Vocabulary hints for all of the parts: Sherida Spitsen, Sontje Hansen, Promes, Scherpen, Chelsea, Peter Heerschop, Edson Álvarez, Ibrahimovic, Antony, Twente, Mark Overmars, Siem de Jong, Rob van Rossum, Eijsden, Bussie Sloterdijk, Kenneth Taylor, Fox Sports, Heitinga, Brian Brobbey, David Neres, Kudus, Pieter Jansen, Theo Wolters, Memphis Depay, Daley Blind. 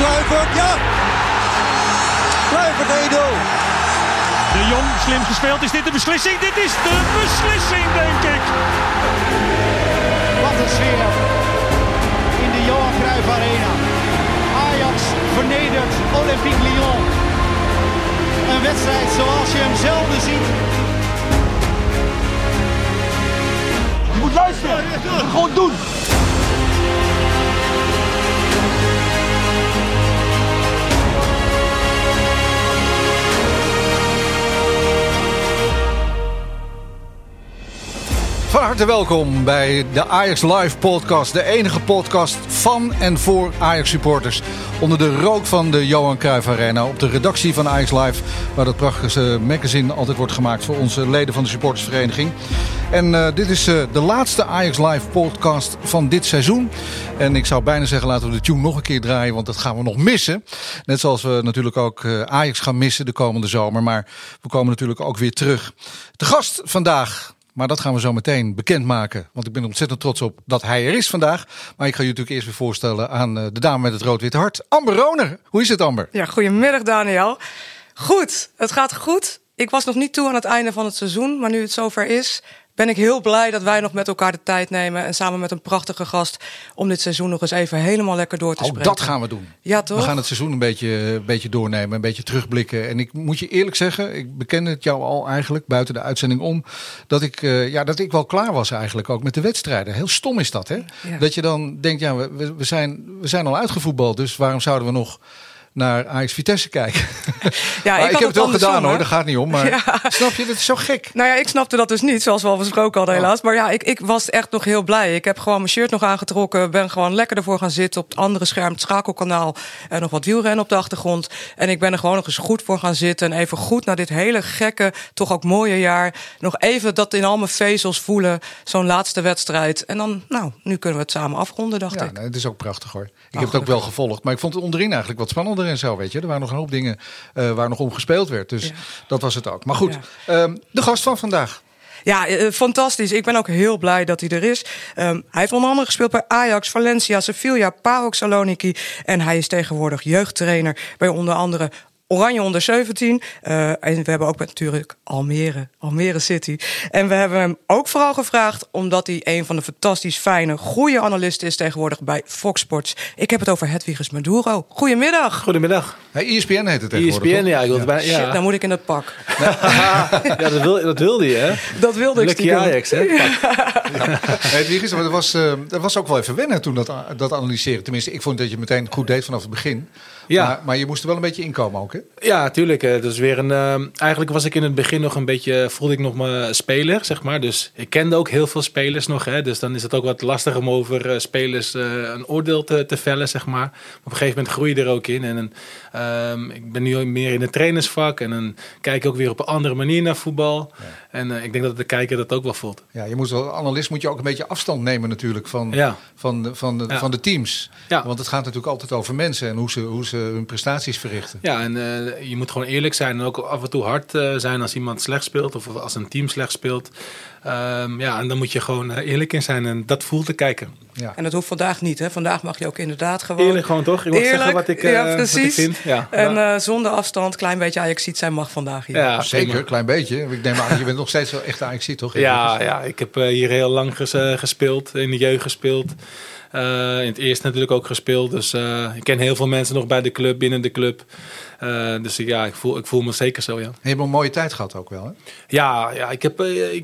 Kluivert, ja! Kluivert 1-0. De Jong, slim gespeeld. Is dit de beslissing? Dit is de beslissing, denk ik. Wat een sfeer in de Johan Cruijff Arena. Ajax vernedert Olympique Lyon. Een wedstrijd zoals je hem zelden ziet. Je moet luisteren. Gewoon doen. Van harte welkom bij de Ajax Live podcast. De enige podcast van en voor Ajax supporters. Onder de rook van de Johan Cruijff Arena. Op de redactie van Ajax Live. Waar dat prachtige magazine altijd wordt gemaakt voor onze leden van de supportersvereniging. En dit is de laatste Ajax Live podcast van dit seizoen. En ik zou bijna zeggen laten we de tune nog een keer draaien. Want dat gaan we nog missen. Net zoals we natuurlijk ook Ajax gaan missen de komende zomer. Maar we komen natuurlijk ook weer terug. De gast vandaag... Maar dat gaan we zo meteen bekendmaken. Want ik ben ontzettend trots op dat hij er is vandaag. Maar ik ga je natuurlijk eerst weer voorstellen aan de dame met het rood-witte hart. Amber Roner. Hoe is het, Amber? Ja, goedemiddag, Daniel. Goed, het gaat goed. Ik was nog niet toe aan het einde van het seizoen. Maar nu het zover is, ben ik heel blij dat wij nog met elkaar de tijd nemen. En samen met een prachtige gast om dit seizoen nog eens even helemaal lekker door te spreken. Dat gaan we doen. Ja, toch? We gaan het seizoen een beetje doornemen, een beetje terugblikken. En ik moet je eerlijk zeggen, ik beken het jou al eigenlijk buiten de uitzending om. Dat ik wel klaar was eigenlijk ook met de wedstrijden. Heel stom is dat, hè? Ja. Dat je dan denkt, ja, we zijn al uitgevoetbald. Dus waarom zouden we nog... naar Ajax Vitesse kijken. Ja, ik heb het wel gedaan hoor, daar gaat niet om. Maar ja. Snap je, dat is zo gek. Nou ja, ik snapte dat dus niet, zoals we al besproken hadden helaas. Maar ja, ik was echt nog heel blij. Ik heb gewoon mijn shirt nog aangetrokken. Ben gewoon lekker ervoor gaan zitten op het andere scherm, het schakelkanaal. En nog wat wielrennen op de achtergrond. En ik ben er gewoon nog eens goed voor gaan zitten. En even goed naar dit hele gekke, toch ook mooie jaar. Nog even dat in al mijn vezels voelen. Zo'n laatste wedstrijd. En dan, nou, nu kunnen we het samen afronden, dacht ik. Ja, het is ook prachtig hoor. Ik heb het ook wel gevolgd. Maar ik vond het onderin eigenlijk wat spannender. En zo, weet je. Er waren nog een hoop dingen waar nog om gespeeld werd. Dus dat was het ook. Maar goed, de gast van vandaag. Ja, fantastisch. Ik ben ook heel blij dat hij er is. Hij heeft onder andere gespeeld bij Ajax, Valencia, Sevilla, PAOK Saloniki. En hij is tegenwoordig jeugdtrainer bij onder andere... Oranje onder 17. En we hebben ook natuurlijk Almere City. En we hebben hem ook vooral gevraagd... omdat hij een van de fantastisch fijne, goede analisten is tegenwoordig bij Fox Sports. Ik heb het over Hedwiges Maduro. Goedemiddag. Goedemiddag. Hey, ESPN heet het tegenwoordig. ESPN, ja, ik wilde bijna, shit, dan moet ik in dat pak. Ja, dat wilde je, hè? Dat wilde ik. Lucky Ajax, hè? Hedwiges, maar dat was ook wel even wennen toen dat analyseren. Tenminste, ik vond dat je meteen goed deed vanaf het begin. Ja. Maar je moest er wel een beetje inkomen ook, hè? Ja, tuurlijk. Dus weer eigenlijk was ik in het begin nog een beetje... voelde ik nog mijn speler, zeg maar. Dus ik kende ook heel veel spelers nog. Hè? Dus dan is het ook wat lastig om over spelers een oordeel te vellen, zeg maar. Maar op een gegeven moment groei je er ook in. En ik ben nu meer in het trainersvak. En dan kijk ik ook weer op een andere manier naar voetbal. Ja. En ik denk dat de kijker dat ook wel voelt. Ja, je moet als analist moet je ook een beetje afstand nemen natuurlijk van de teams. Ja. Want het gaat natuurlijk altijd over mensen en hoe ze hun prestaties verrichten. Ja, en je moet gewoon eerlijk zijn en ook af en toe hard zijn als iemand slecht speelt of als een team slecht speelt. En dan moet je gewoon eerlijk in zijn en dat voelt de kijker. Ja. En dat hoeft vandaag niet, hè? Vandaag mag je ook inderdaad gewoon... Eerlijk gewoon, toch? Ik moet zeggen wat ik vind. Ja, en zonder afstand, klein beetje Ajaxiet zijn mag vandaag hier. Ja, zeker, klein beetje. Ik neem aan, je bent nog steeds wel echt Ajaxiet, toch? Ja, ik heb hier heel lang gespeeld, in de jeugd gespeeld. In het eerste natuurlijk ook gespeeld. Dus ik ken heel veel mensen nog bij de club, binnen de club. Ik voel me zeker zo, ja. En je hebt een mooie tijd gehad ook wel, hè? Ja, ik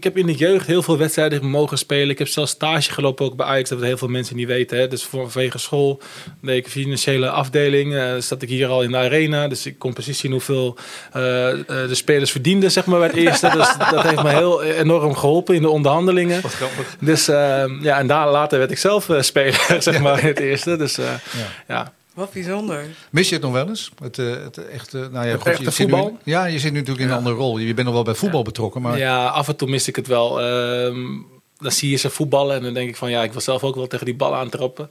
heb in de jeugd heel veel wedstrijden mogen spelen. Ik heb zelfs stage gelopen ook bij Ajax. Dat heel veel mensen niet weten, hè. Dus vanwege school deed ik financiële afdeling. Zat ik hier al in de arena. Dus ik kon precies zien hoeveel de spelers verdienden, zeg maar, bij het eerste. Dus dat heeft me heel enorm geholpen in de onderhandelingen. Wat grappig. Dus en daar later werd ik zelf speler. Zeg maar in het eerste. Dus ja. Wat bijzonder. Mis je het nog wel eens? Het echte voetbal? Je zit nu natuurlijk in een andere rol. Je bent nog wel bij voetbal betrokken. Maar... Ja, af en toe mis ik het wel. Dan zie je ze voetballen en dan denk ik van... ik wil zelf ook wel tegen die bal aantrappen.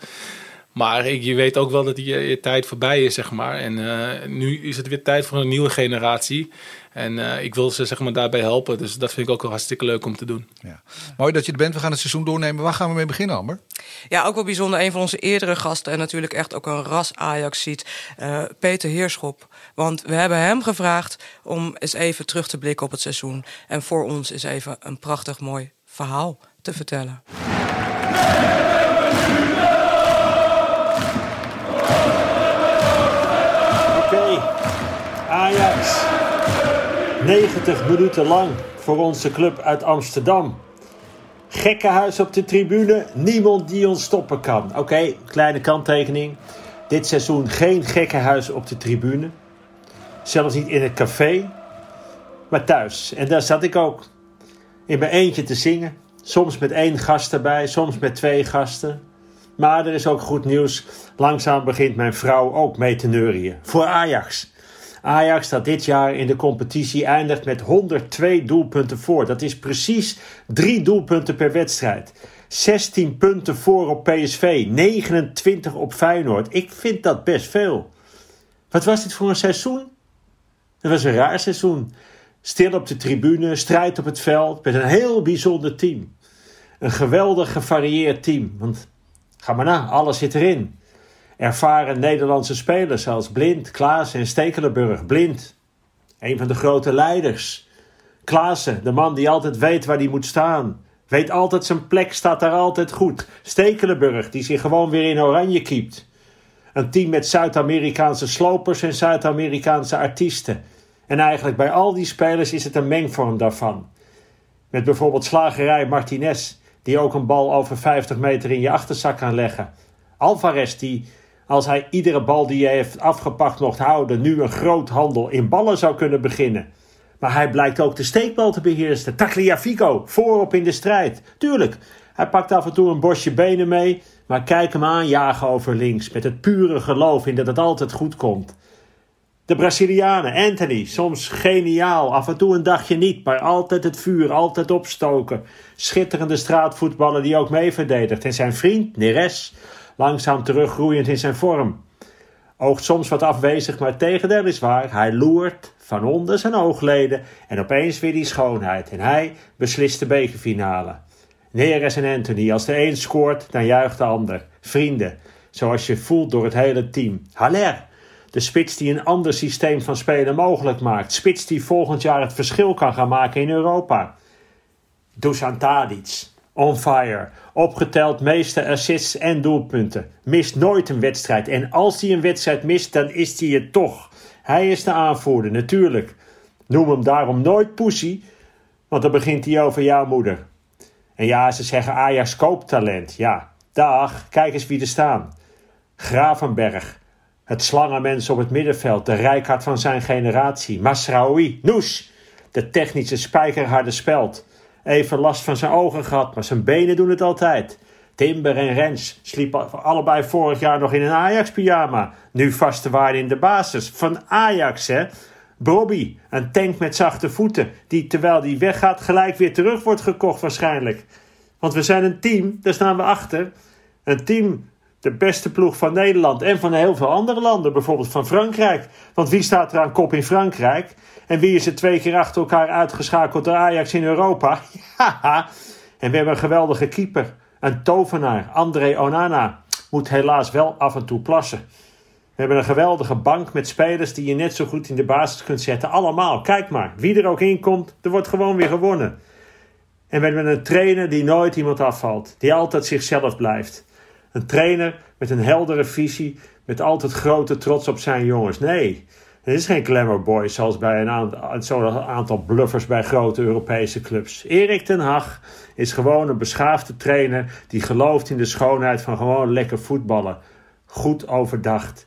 Maar je weet ook wel dat die tijd voorbij is, zeg maar. En nu is het weer tijd voor een nieuwe generatie. En ik wil ze, zeg maar, daarbij helpen. Dus dat vind ik ook wel hartstikke leuk om te doen. Ja. Mooi dat je er bent. We gaan het seizoen doornemen. Waar gaan we mee beginnen, Amber? Ja, ook wel bijzonder. Een van onze eerdere gasten en natuurlijk echt ook een ras Ajax ziet. Peter Heerschop. Want we hebben hem gevraagd om eens even terug te blikken op het seizoen. En voor ons is even een prachtig mooi verhaal te vertellen. Ajax, 90 minuten lang voor onze club uit Amsterdam. Gekkenhuis op de tribune, niemand die ons stoppen kan. Oké, kleine kanttekening. Dit seizoen geen gekkenhuis op de tribune. Zelfs niet in het café, maar thuis. En daar zat ik ook in mijn eentje te zingen. Soms met 1 gast erbij, soms met 2 gasten. Maar er is ook goed nieuws. Langzaam begint mijn vrouw ook mee te neurieën. Voor Ajax. Ajax staat dit jaar in de competitie eindigt met 102 doelpunten voor. Dat is precies 3 doelpunten per wedstrijd. 16 punten voor op PSV, 29 op Feyenoord. Ik vind dat best veel. Wat was dit voor een seizoen? Het was een raar seizoen. Stil op de tribune, strijd op het veld, met een heel bijzonder team. Een geweldig gevarieerd team, want ga maar na, alles zit erin. Ervaren Nederlandse spelers zoals Blind, Klaassen en Stekelenburg. Blind, een van de grote leiders. Klaassen, de man die altijd weet waar hij moet staan. Weet altijd zijn plek, staat daar altijd goed. Stekelenburg, die zich gewoon weer in Oranje kiept. Een team met Zuid-Amerikaanse slopers en Zuid-Amerikaanse artiesten. En eigenlijk bij al die spelers is het een mengvorm daarvan. Met bijvoorbeeld slagerij Martinez, die ook een bal over 50 meter in je achterzak kan leggen. Álvarez, die als hij iedere bal die hij heeft afgepakt mocht houden, nu een groothandel in ballen zou kunnen beginnen. Maar hij blijkt ook de steekbal te beheersen. Tagliafico, voorop in de strijd. Tuurlijk, hij pakt af en toe een bosje benen mee, maar kijk hem aanjagen over links. Met het pure geloof in dat het altijd goed komt. De Brazilianen, Antony, soms geniaal. Af en toe een dagje niet, maar altijd het vuur, altijd opstoken. Schitterende straatvoetballer die ook mee verdedigt. En zijn vriend, Neres, langzaam teruggroeiend in zijn vorm. Oogt soms wat afwezig, maar het tegendeel is waar. Hij loert van onder zijn oogleden en opeens weer die schoonheid. En hij beslist de bekerfinale. Neres en Antony, als de een scoort, dan juicht de ander. Vrienden, zoals je voelt door het hele team. Haller, de spits die een ander systeem van spelen mogelijk maakt. Spits die volgend jaar het verschil kan gaan maken in Europa. Dušan Tadić. On fire. Opgeteld meeste assists en doelpunten. Mist nooit een wedstrijd. En als hij een wedstrijd mist, dan is hij het toch. Hij is de aanvoerder, natuurlijk. Noem hem daarom nooit Poesie, want dan begint hij over jouw moeder. En ja, ze zeggen Ajax koopt talent. Ja, dag, kijk eens wie er staan. Gravenberch. Het slangenmens op het middenveld. De Rijkaard van zijn generatie. Masraoui. Noes. De technische spijkerharde speld. Even last van zijn ogen gehad, maar zijn benen doen het altijd. Timber en Rensch sliepen allebei vorig jaar nog in een Ajax-pyjama. Nu vaste waarde in de basis. Van Ajax, hè? Brobbey, een tank met zachte voeten. Die, terwijl die weggaat, gelijk weer terug wordt gekocht waarschijnlijk. Want we zijn een team, daar staan we achter. Een team, de beste ploeg van Nederland en van heel veel andere landen. Bijvoorbeeld van Frankrijk. Want wie staat er aan kop in Frankrijk? En wie is er 2 keer achter elkaar uitgeschakeld door Ajax in Europa? Ja, en we hebben een geweldige keeper. Een tovenaar, André Onana. Moet helaas wel af en toe plassen. We hebben een geweldige bank met spelers die je net zo goed in de basis kunt zetten. Allemaal, kijk maar. Wie er ook in komt, er wordt gewoon weer gewonnen. En we hebben een trainer die nooit iemand afvalt. Die altijd zichzelf blijft. Een trainer met een heldere visie. Met altijd grote trots op zijn jongens. Nee, het is geen glamour boy zoals bij zo'n aantal bluffers bij grote Europese clubs. Erik ten Hag is gewoon een beschaafde trainer die gelooft in de schoonheid van gewoon lekker voetballen. Goed overdacht.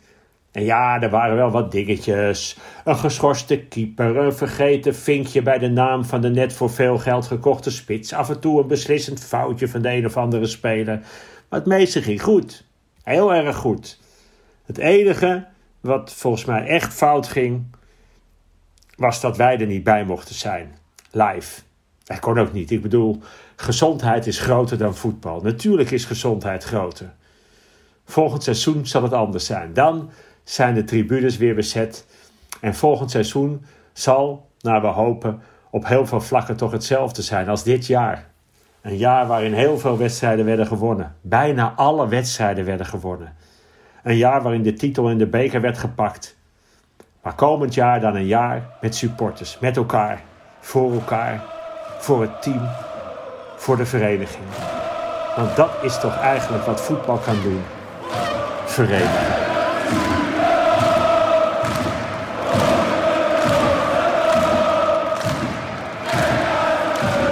En ja, er waren wel wat dingetjes. Een geschorste keeper, een vergeten vinkje bij de naam van de net voor veel geld gekochte spits. Af en toe een beslissend foutje van de een of andere speler. Maar het meeste ging goed. Heel erg goed. Het enige wat volgens mij echt fout ging, was dat wij er niet bij mochten zijn. Live. Dat kon ook niet. Ik bedoel, gezondheid is groter dan voetbal. Natuurlijk is gezondheid groter. Volgend seizoen zal het anders zijn. Dan zijn de tribunes weer bezet. En volgend seizoen zal, naar we hopen, op heel veel vlakken toch hetzelfde zijn als dit jaar. Een jaar waarin heel veel wedstrijden werden gewonnen. Bijna alle wedstrijden werden gewonnen. Een jaar waarin de titel en de beker werd gepakt. Maar komend jaar dan een jaar met supporters. Met elkaar. Voor elkaar. Voor het team. Voor de vereniging. Want dat is toch eigenlijk wat voetbal kan doen. Verenigen.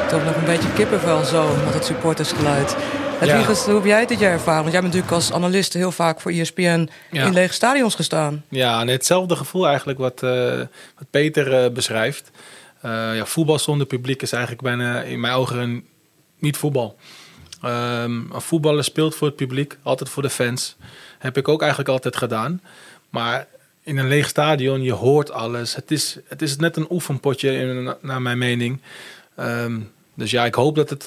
Toch nog een beetje kippenvel zo met het supportersgeluid. Hedwiges, ja. Hoe heb jij dit jaar ervaren? Want jij bent natuurlijk als analist heel vaak voor ESPN in lege stadions gestaan. Ja, en hetzelfde gevoel eigenlijk wat Peter beschrijft. Voetbal zonder publiek is eigenlijk bijna in mijn ogen niet voetbal. Een voetballer speelt voor het publiek, altijd voor de fans. Heb ik ook eigenlijk altijd gedaan. Maar in een leeg stadion, je hoort alles. Het is net een oefenpotje, naar mijn mening. Dus ja, ik hoop dat het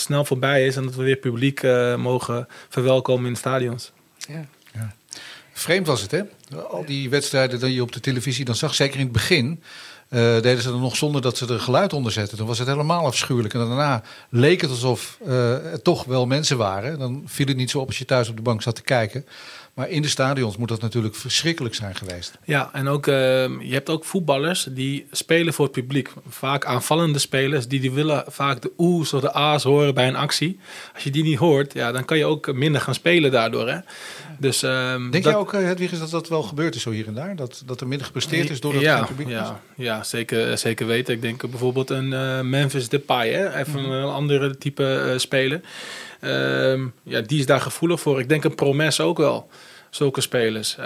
snel voorbij is en dat we weer publiek mogen verwelkomen in stadions. Ja. Ja. Vreemd was het, hè? Al die wedstrijden die je op de televisie dan zag, zeker in het begin... deden ze er nog zonder dat ze er geluid onder zetten. Toen was het helemaal afschuwelijk. En daarna leek het alsof er toch wel mensen waren. Dan viel het niet zo op als je thuis op de bank zat te kijken. Maar in de stadions moet dat natuurlijk verschrikkelijk zijn geweest. Ja, en ook je hebt ook voetballers die spelen voor het publiek. Vaak aanvallende spelers die willen vaak de oe's of de a's horen bij een actie. Als je die niet hoort, ja, dan kan je ook minder gaan spelen daardoor. Hè? Dus, Denk jij ook, Hedwiges, dat dat wel gebeurd is zo hier en daar? Dat er minder gepresteerd is doordat het publiek is? Ja, zeker weten. Ik denk bijvoorbeeld een Memphis Depay. Hè? Even een andere type speler. Die is daar gevoelig voor. Ik denk een Promes ook wel. Zulke spelers.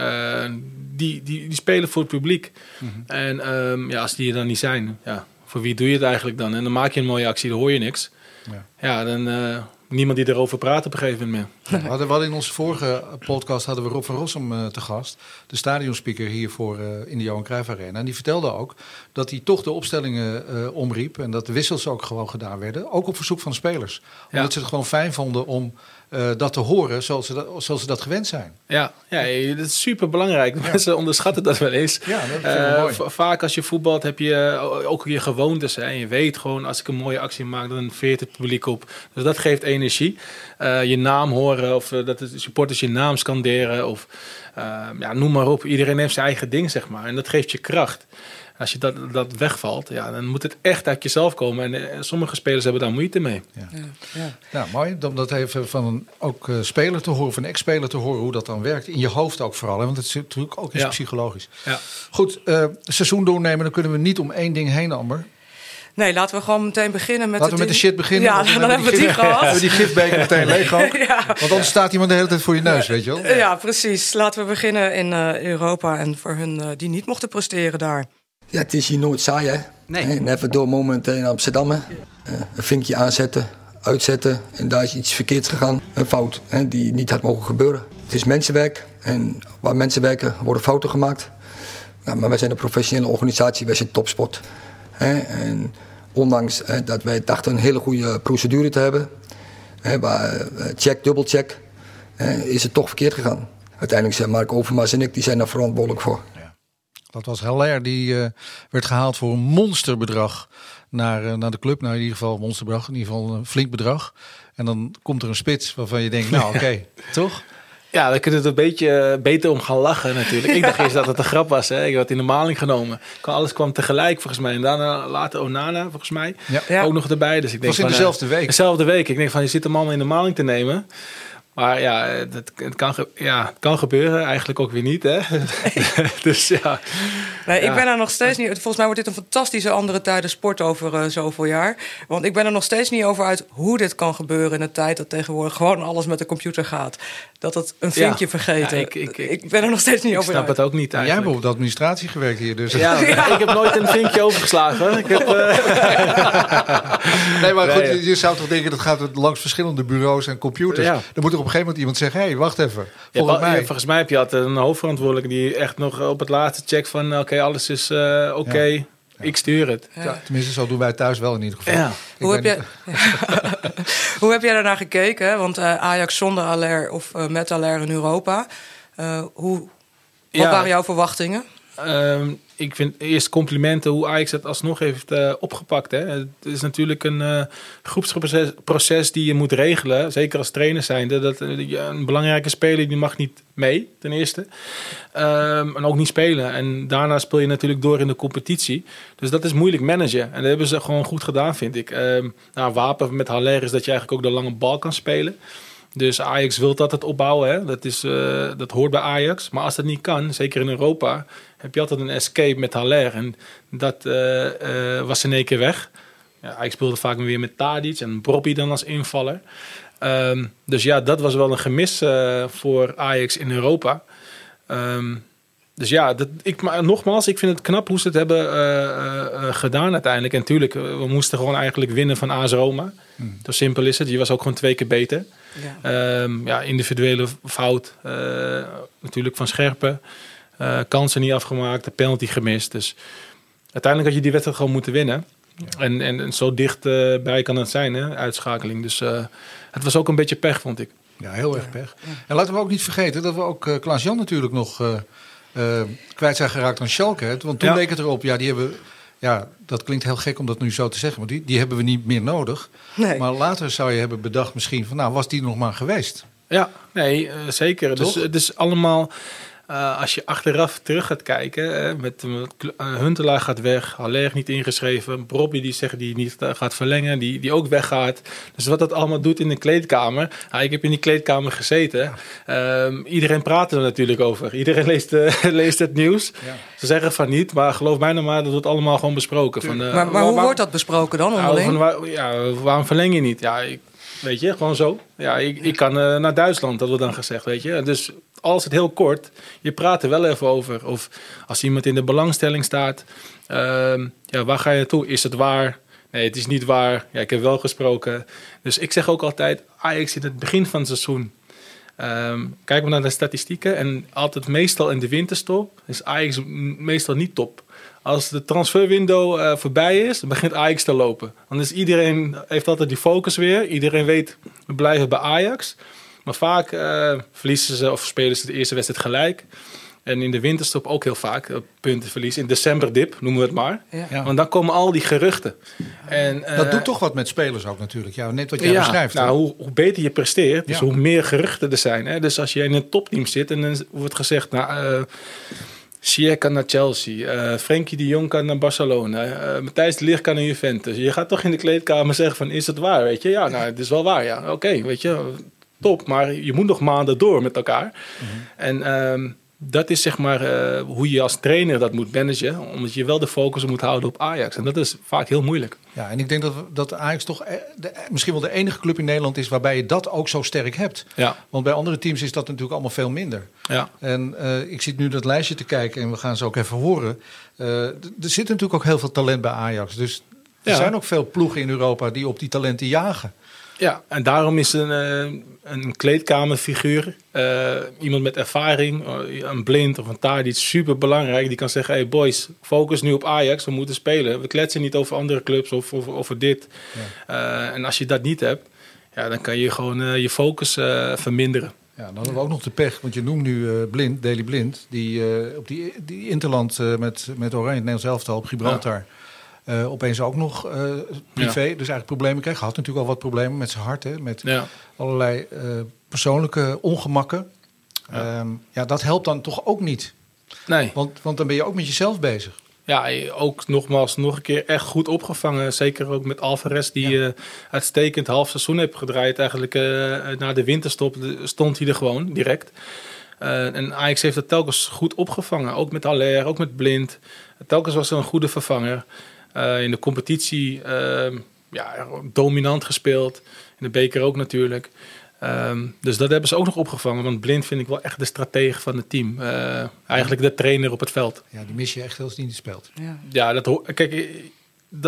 Die spelen voor het publiek. Mm-hmm. En als die er dan niet zijn, voor wie doe je het eigenlijk dan? En dan maak je een mooie actie, dan hoor je niks. Ja, dan niemand die erover praat op een gegeven moment meer. Ja, we hadden in onze vorige podcast hadden we Rob van Rossum te gast. De stadionspeaker hiervoor in de Johan Cruijff Arena. En die vertelde ook dat hij toch de opstellingen omriep. En dat de wissels ook gewoon gedaan werden. Ook op verzoek van spelers. Omdat ze het gewoon fijn vonden om... dat te horen zoals ze dat gewend zijn. Ja, dat is superbelangrijk. Mensen onderschatten dat wel eens. Ja, dat vaak als je voetbalt heb je ook je gewoontes. Hè? En je weet gewoon, als ik een mooie actie maak... dan veert het publiek op. Dus dat geeft energie. Je naam horen of dat de supporters je naam scanderen. Of noem maar op. Iedereen heeft zijn eigen ding, zeg maar. En dat geeft je kracht. Als je dat wegvalt, dan moet het echt uit jezelf komen. En sommige spelers hebben daar moeite mee. Ja. Nou, mooi. Om dat even van ook speler te horen, van ex-speler te horen... hoe dat dan werkt. In je hoofd ook vooral. Hè? Want het zit natuurlijk ook iets psychologisch. Ja. Goed, seizoen doornemen. Dan kunnen we niet om één ding heen, Amber. Nee, laten we gewoon meteen beginnen met... Laten we met de shit beginnen. Ja, dan hebben we die gehad. Hebben we die gifbeker meteen leeg gehad. Want anders staat iemand de hele tijd voor je neus, weet je wel. Ja, precies. Laten we beginnen in Europa. En voor hun die niet mochten presteren daar... Ja, het is hier nooit saai, hè? Nee. En even door momenten in Amsterdam, hè? Een vinkje aanzetten, uitzetten. En daar is iets verkeerds gegaan. Een fout, hè? Die niet had mogen gebeuren. Het is mensenwerk. En waar mensen werken, worden fouten gemaakt. Nou, maar wij zijn een professionele organisatie. Wij zijn topsport. Hè? En ondanks dat wij dachten een hele goede procedure te hebben. Hè? Waar check, dubbelcheck. Is het toch verkeerd gegaan. Uiteindelijk zijn Mark Overmars en ik, die zijn daar verantwoordelijk voor. Dat was Haller, die werd gehaald voor een monsterbedrag naar de club. Nou, in ieder geval monsterbedrag, in ieder geval een flink bedrag. En dan komt er een spits waarvan je denkt, nou oké, toch? Ja, dan kunnen we het een beetje beter om gaan lachen natuurlijk. Ik dacht eerst dat het een grap was. Hè. Ik had in de maling genomen. Alles kwam tegelijk volgens mij. En daarna later Onana volgens mij ook nog erbij. Dus ik denk, was in dezelfde week. Dezelfde week. Ik denk van, je zit hem allemaal in de maling te nemen. Maar ja, het kan gebeuren. Eigenlijk ook weer niet, hè? Dus ja. Nee, ik ben er nog steeds niet... Volgens mij wordt dit een fantastische andere tijden sport over zoveel jaar. Want ik ben er nog steeds niet over uit hoe dit kan gebeuren... in de tijd dat tegenwoordig gewoon alles met de computer gaat. Dat het een vinkje vergeten. Ja, ik ben er nog steeds niet over uit. Ik snap het ook niet eigenlijk. Jij hebt op de administratie gewerkt hier, dus... Ja. Ik heb nooit een vinkje overgeslagen. Ik heb, Nee, maar goed, je zou toch denken... dat gaat langs verschillende bureaus en computers. Ja. Dan moet er op een gegeven moment iemand zeggen... hey, wacht even, volgens mij heb je altijd een hoofdverantwoordelijke... die echt nog op het laatste check van... oké, alles is oké. Ja. Ik stuur het. Ja. Ja, tenminste, zo doen wij thuis wel in ieder geval. Ja. Hoe heb jij daarnaar gekeken? Want Ajax zonder Haller of met Haller in Europa. Wat waren jouw verwachtingen? Ik vind eerst complimenten hoe Ajax het alsnog heeft opgepakt. Hè. Het is natuurlijk een groepsproces die je moet regelen. Zeker als trainer zijnde. Een belangrijke speler die mag niet mee, ten eerste. En ook niet spelen. En daarna speel je natuurlijk door in de competitie. Dus dat is moeilijk managen. En dat hebben ze gewoon goed gedaan, vind ik. Wapen met Haller is dat je eigenlijk ook de lange bal kan spelen. Dus Ajax wil dat het opbouwen. Hè. Dat hoort bij Ajax. Maar als dat niet kan, zeker in Europa, heb je altijd een escape met Haller. En dat was in één keer weg. Ja, Ajax speelde vaak weer met Tadić en Brobbey dan als invaller. Dus ja, dat was wel een gemis voor Ajax in Europa. Dus ja, ik vind het knap hoe ze het hebben gedaan uiteindelijk. En tuurlijk, we moesten gewoon eigenlijk winnen van AS Roma. Zo simpel is het. Je was ook gewoon 2 keer beter. Ja. Individuele fout. Natuurlijk van Scherpen. Kansen niet afgemaakt, de penalty gemist. Dus uiteindelijk had je die wedstrijd gewoon moeten winnen. Ja. En zo dichtbij kan het zijn, hè? Uitschakeling. Dus het was ook een beetje pech, vond ik. Ja, heel erg pech. Ja. En laten we ook niet vergeten dat we ook Klaas-Jan natuurlijk nog kwijt zijn geraakt aan Schalke. Hè? Want toen leek het erop, die hebben... Ja, dat klinkt heel gek om dat nu zo te zeggen, maar die hebben we niet meer nodig. Nee. Maar later zou je hebben bedacht misschien van, was die nog maar geweest? Ja, nee, zeker. Toch? Dus het is allemaal... als je achteraf terug gaat kijken, Huntelaar gaat weg, Haller niet ingeschreven, Brobbey die zegt die niet gaat verlengen, die ook weggaat. Dus wat dat allemaal doet in de kleedkamer. Ik heb in die kleedkamer gezeten. Iedereen praat er natuurlijk over. Iedereen leest het nieuws. Ja. Ze zeggen van niet, maar geloof mij nou maar, dat wordt allemaal gewoon besproken. Hoe wordt dat besproken dan? Waarom verleng je niet? Ja, weet je, gewoon zo. Ja, ik kan naar Duitsland, dat wordt dan gezegd, weet je. Dus als het heel kort, je praat er wel even over. Of als iemand in de belangstelling staat, waar ga je naartoe? Is het waar? Nee, het is niet waar. Ja, ik heb wel gesproken. Dus ik zeg ook altijd, Ajax zit in het begin van het seizoen. Kijk maar naar de statistieken. En altijd meestal in de winterstop is Ajax meestal niet top. Als de transferwindow voorbij is, dan begint Ajax te lopen. Anders iedereen heeft altijd die focus weer. Iedereen weet, we blijven bij Ajax. Maar vaak verliezen ze of spelen ze de eerste wedstrijd gelijk. En in de winterstop ook heel vaak puntenverlies. In decemberdip noemen we het maar. Ja. Want dan komen al die geruchten. En, dat doet toch wat met spelers ook natuurlijk. Ja, net wat jij beschrijft. Nou, hoe beter je presteert, dus hoe meer geruchten er zijn. Hè? Dus als je in een topteam zit en dan wordt gezegd... Sierre kan naar Chelsea, Frenkie de Jong kan naar Barcelona, Matthijs de Ligt kan naar Juventus. Je gaat toch in de kleedkamer zeggen van, is het waar, weet je? Ja, nou, het is wel waar, ja. Oké, weet je, top. Maar je moet nog maanden door met elkaar. Mm-hmm. En dat is zeg maar hoe je als trainer dat moet managen, omdat je wel de focus moet houden op Ajax. En dat is vaak heel moeilijk. Ja, en ik denk dat Ajax toch misschien wel de enige club in Nederland is waarbij je dat ook zo sterk hebt. Ja. Want bij andere teams is dat natuurlijk allemaal veel minder. Ja. En ik zit nu dat lijstje te kijken en we gaan ze ook even horen. Er zit natuurlijk ook heel veel talent bij Ajax. Dus er zijn ook veel ploegen in Europa die op die talenten jagen. Ja, en daarom is een kleedkamerfiguur, iemand met ervaring, een Blind of een Tadić, super belangrijk. Die kan zeggen, hey boys, focus nu op Ajax, we moeten spelen. We kletsen niet over andere clubs of over dit. Ja. En als je dat niet hebt, dan kan je gewoon je focus verminderen. Ja, dan hadden we ook nog de pech, want je noemt nu Daley Blind, die op die interland met Oranje, het Nederlands elftal op Gibraltar... Ja. Opeens ook nog privé, dus eigenlijk problemen kreeg. Had natuurlijk al wat problemen met zijn hart, hè? Met allerlei persoonlijke ongemakken. Ja. Dat helpt dan toch ook niet. Nee. Want dan ben je ook met jezelf bezig. Ja, ook nog een keer echt goed opgevangen. Zeker ook met Álvarez, die uitstekend half seizoen heeft gedraaid. Eigenlijk na de winterstop stond hij er gewoon direct. En Ajax heeft dat telkens goed opgevangen. Ook met Haller, ook met Blind. Telkens was er een goede vervanger. In de competitie dominant gespeeld. In de beker ook natuurlijk. Dus dat hebben ze ook nog opgevangen. Want Blind vind ik wel echt de stratege van het team. Eigenlijk de trainer op het veld. Ja, die mis je echt als die niet speelt. Ja,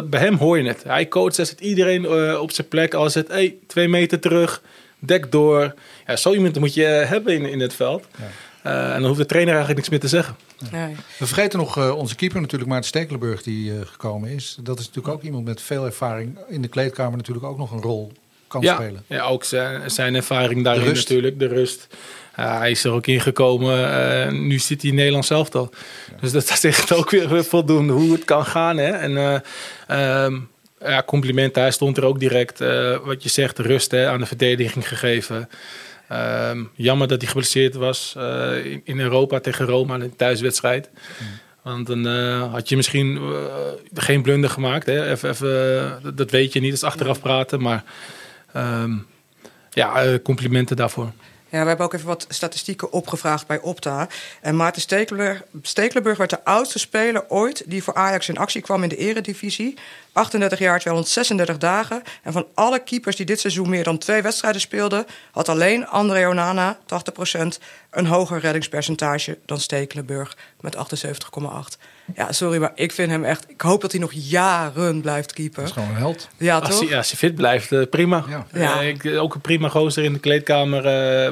bij hem hoor je het. Hij coacht, zet iedereen op zijn plek. Al zet 2 meter terug, dek door. Ja, zo iemand moet je hebben in het veld. Ja. En dan hoeft de trainer eigenlijk niks meer te zeggen. Ja. We vergeten nog onze keeper natuurlijk, Maarten Stekelenburg, die gekomen is. Dat is natuurlijk ook iemand met veel ervaring in de kleedkamer natuurlijk ook nog een rol kan spelen. Ja, ook zijn ervaring daarin, de rust. Natuurlijk, de rust. Hij is er ook ingekomen. Nu zit hij in Nederland zelf al. Ja. Dus dat is echt ook weer voldoende hoe het kan gaan. Hè? En complimenten. Hij stond er ook direct. Wat je zegt, rust hè, aan de verdediging gegeven. Jammer dat hij geblesseerd was in Europa tegen Roma in de thuiswedstrijd. Mm. Want dan had je misschien geen blunder gemaakt. Hè? Even, dat weet je niet, dat is achteraf praten. Maar complimenten daarvoor. Ja, we hebben ook even wat statistieken opgevraagd bij Opta. En Maarten Stekelenburg werd de oudste speler ooit die voor Ajax in actie kwam in de eredivisie. 38 jaar, 236 dagen. En van alle keepers die dit seizoen meer dan 2 wedstrijden speelden, had alleen André Onana, 80%, een hoger reddingspercentage dan Stekelenburg met 78,8%. Ja, sorry, maar ik vind hem echt... Ik hoop dat hij nog jaren blijft keeper. Dat is gewoon een held. Ja, toch? Als hij fit blijft, prima. Ja. Ja. Ook een prima gozer in de kleedkamer,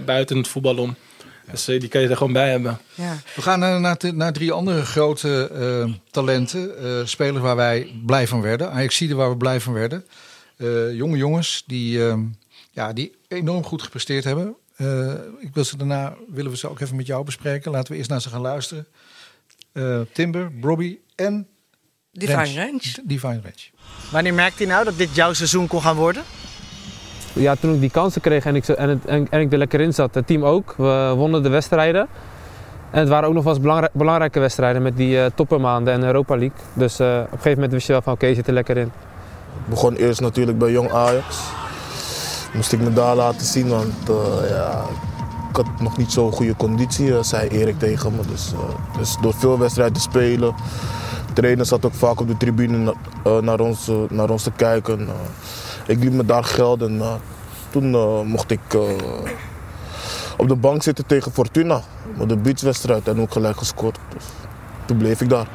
buiten het voetbal om. Ja. Dus die kan je er gewoon bij hebben. Ja. We gaan naar 3 andere grote talenten. Spelers waar wij blij van werden. Ajaxiden waar we blij van werden. Jonge jongens die enorm goed gepresteerd hebben. Willen we ze ook even met jou bespreken. Laten we eerst naar ze gaan luisteren. Timber, Brobbey en Devyne Rensch. Wanneer merkte je nou dat dit jouw seizoen kon gaan worden? Ja, toen ik die kansen kreeg en ik er lekker in zat. Het team ook. We wonnen de wedstrijden. En het waren ook nog wel eens belangrijke wedstrijden met die toppermaanden en Europa League. Dus op een gegeven moment wist je wel van oké, zit er lekker in. Ik begon eerst natuurlijk bij Jong Ajax. Moest ik me daar laten zien, want ik had nog niet zo'n goede conditie, zei Erik tegen me. Dus door veel wedstrijden te spelen. De trainer zat ook vaak op de tribune naar ons te kijken. Ik liet me daar geld en toen mocht ik op de bank zitten tegen Fortuna. Op de beachwedstrijd en ook gelijk gescoord. Dus toen bleef ik daar.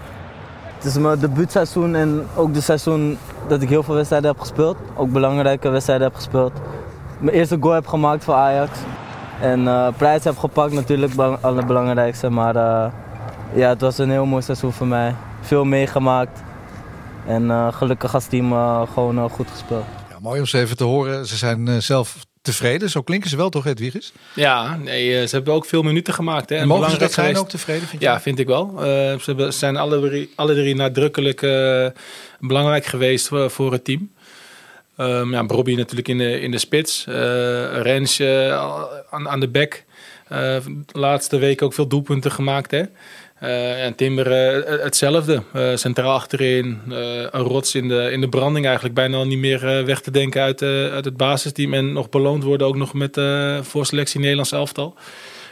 Het is mijn debuutseizoen en ook de seizoen dat ik heel veel wedstrijden heb gespeeld. Ook belangrijke wedstrijden heb gespeeld. Mijn eerste goal heb gemaakt voor Ajax. En prijs heb gepakt natuurlijk, het allerbelangrijkste, maar het was een heel mooi seizoen voor mij. Veel meegemaakt en gelukkig als team gewoon goed gespeeld. Ja, mooi om ze even te horen. Ze zijn zelf tevreden, zo klinken ze wel toch, Hedwiges? Ja, nee, ze hebben ook veel minuten gemaakt. Hè. En mogen ze dat zijn ook tevreden? Vind je? Ja, vind ik wel. Ze zijn alle drie nadrukkelijk belangrijk geweest voor het team. Brobbey natuurlijk in de spits. Rensch aan de bek. Laatste week ook veel doelpunten gemaakt. Hè? En Timber hetzelfde. Centraal achterin. Een rots in de branding eigenlijk. Bijna al niet meer weg te denken uit het basisteam. En nog beloond worden ook nog met voorselectie Nederlands elftal.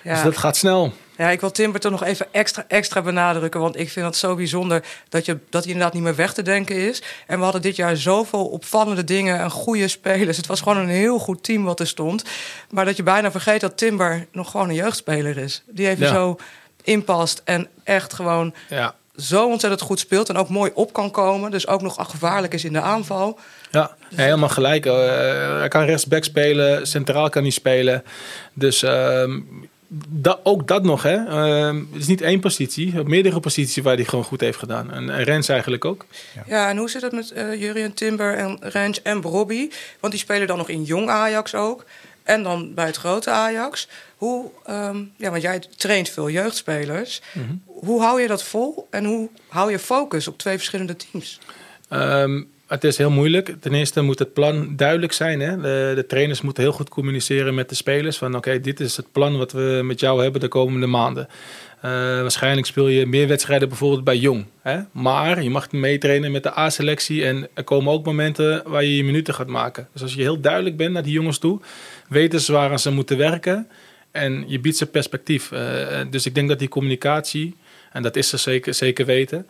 Ja. Dus dat gaat snel. Ja, ik wil Timber toch nog even extra benadrukken. Want ik vind het zo bijzonder dat hij inderdaad niet meer weg te denken is. En we hadden dit jaar zoveel opvallende dingen en goede spelers. Het was gewoon een heel goed team wat er stond. Maar dat je bijna vergeet dat Timber nog gewoon een jeugdspeler is. Die even zo inpast en echt gewoon zo ontzettend goed speelt. En ook mooi op kan komen. Dus ook nog gevaarlijk is in de aanval. Ja, helemaal gelijk. Hij kan rechtsback spelen. Centraal kan hij spelen. Dus... ook dat nog, hè. Het is niet één positie, meerdere posities waar hij gewoon goed heeft gedaan. En Rensch eigenlijk ook. Ja, en hoe zit het met Jurriën Timber en Rensch en Brobbey? Want die spelen dan nog in Jong Ajax ook. En dan bij het grote Ajax. Want jij traint veel jeugdspelers. Mm-hmm. Hoe hou je dat vol en hoe hou je focus op 2 verschillende teams? Het is heel moeilijk. Ten eerste moet het plan duidelijk zijn. Hè? De trainers moeten heel goed communiceren met de spelers. Van oké, dit is het plan wat we met jou hebben de komende maanden. Waarschijnlijk speel je meer wedstrijden bijvoorbeeld bij Jong. Hè? Maar je mag meetrainen met de A-selectie. En er komen ook momenten waar je minuten gaat maken. Dus als je heel duidelijk bent naar die jongens toe. Weten ze waar ze moeten werken. En je biedt ze perspectief. Dus ik denk dat die communicatie... En dat is ze zeker weten.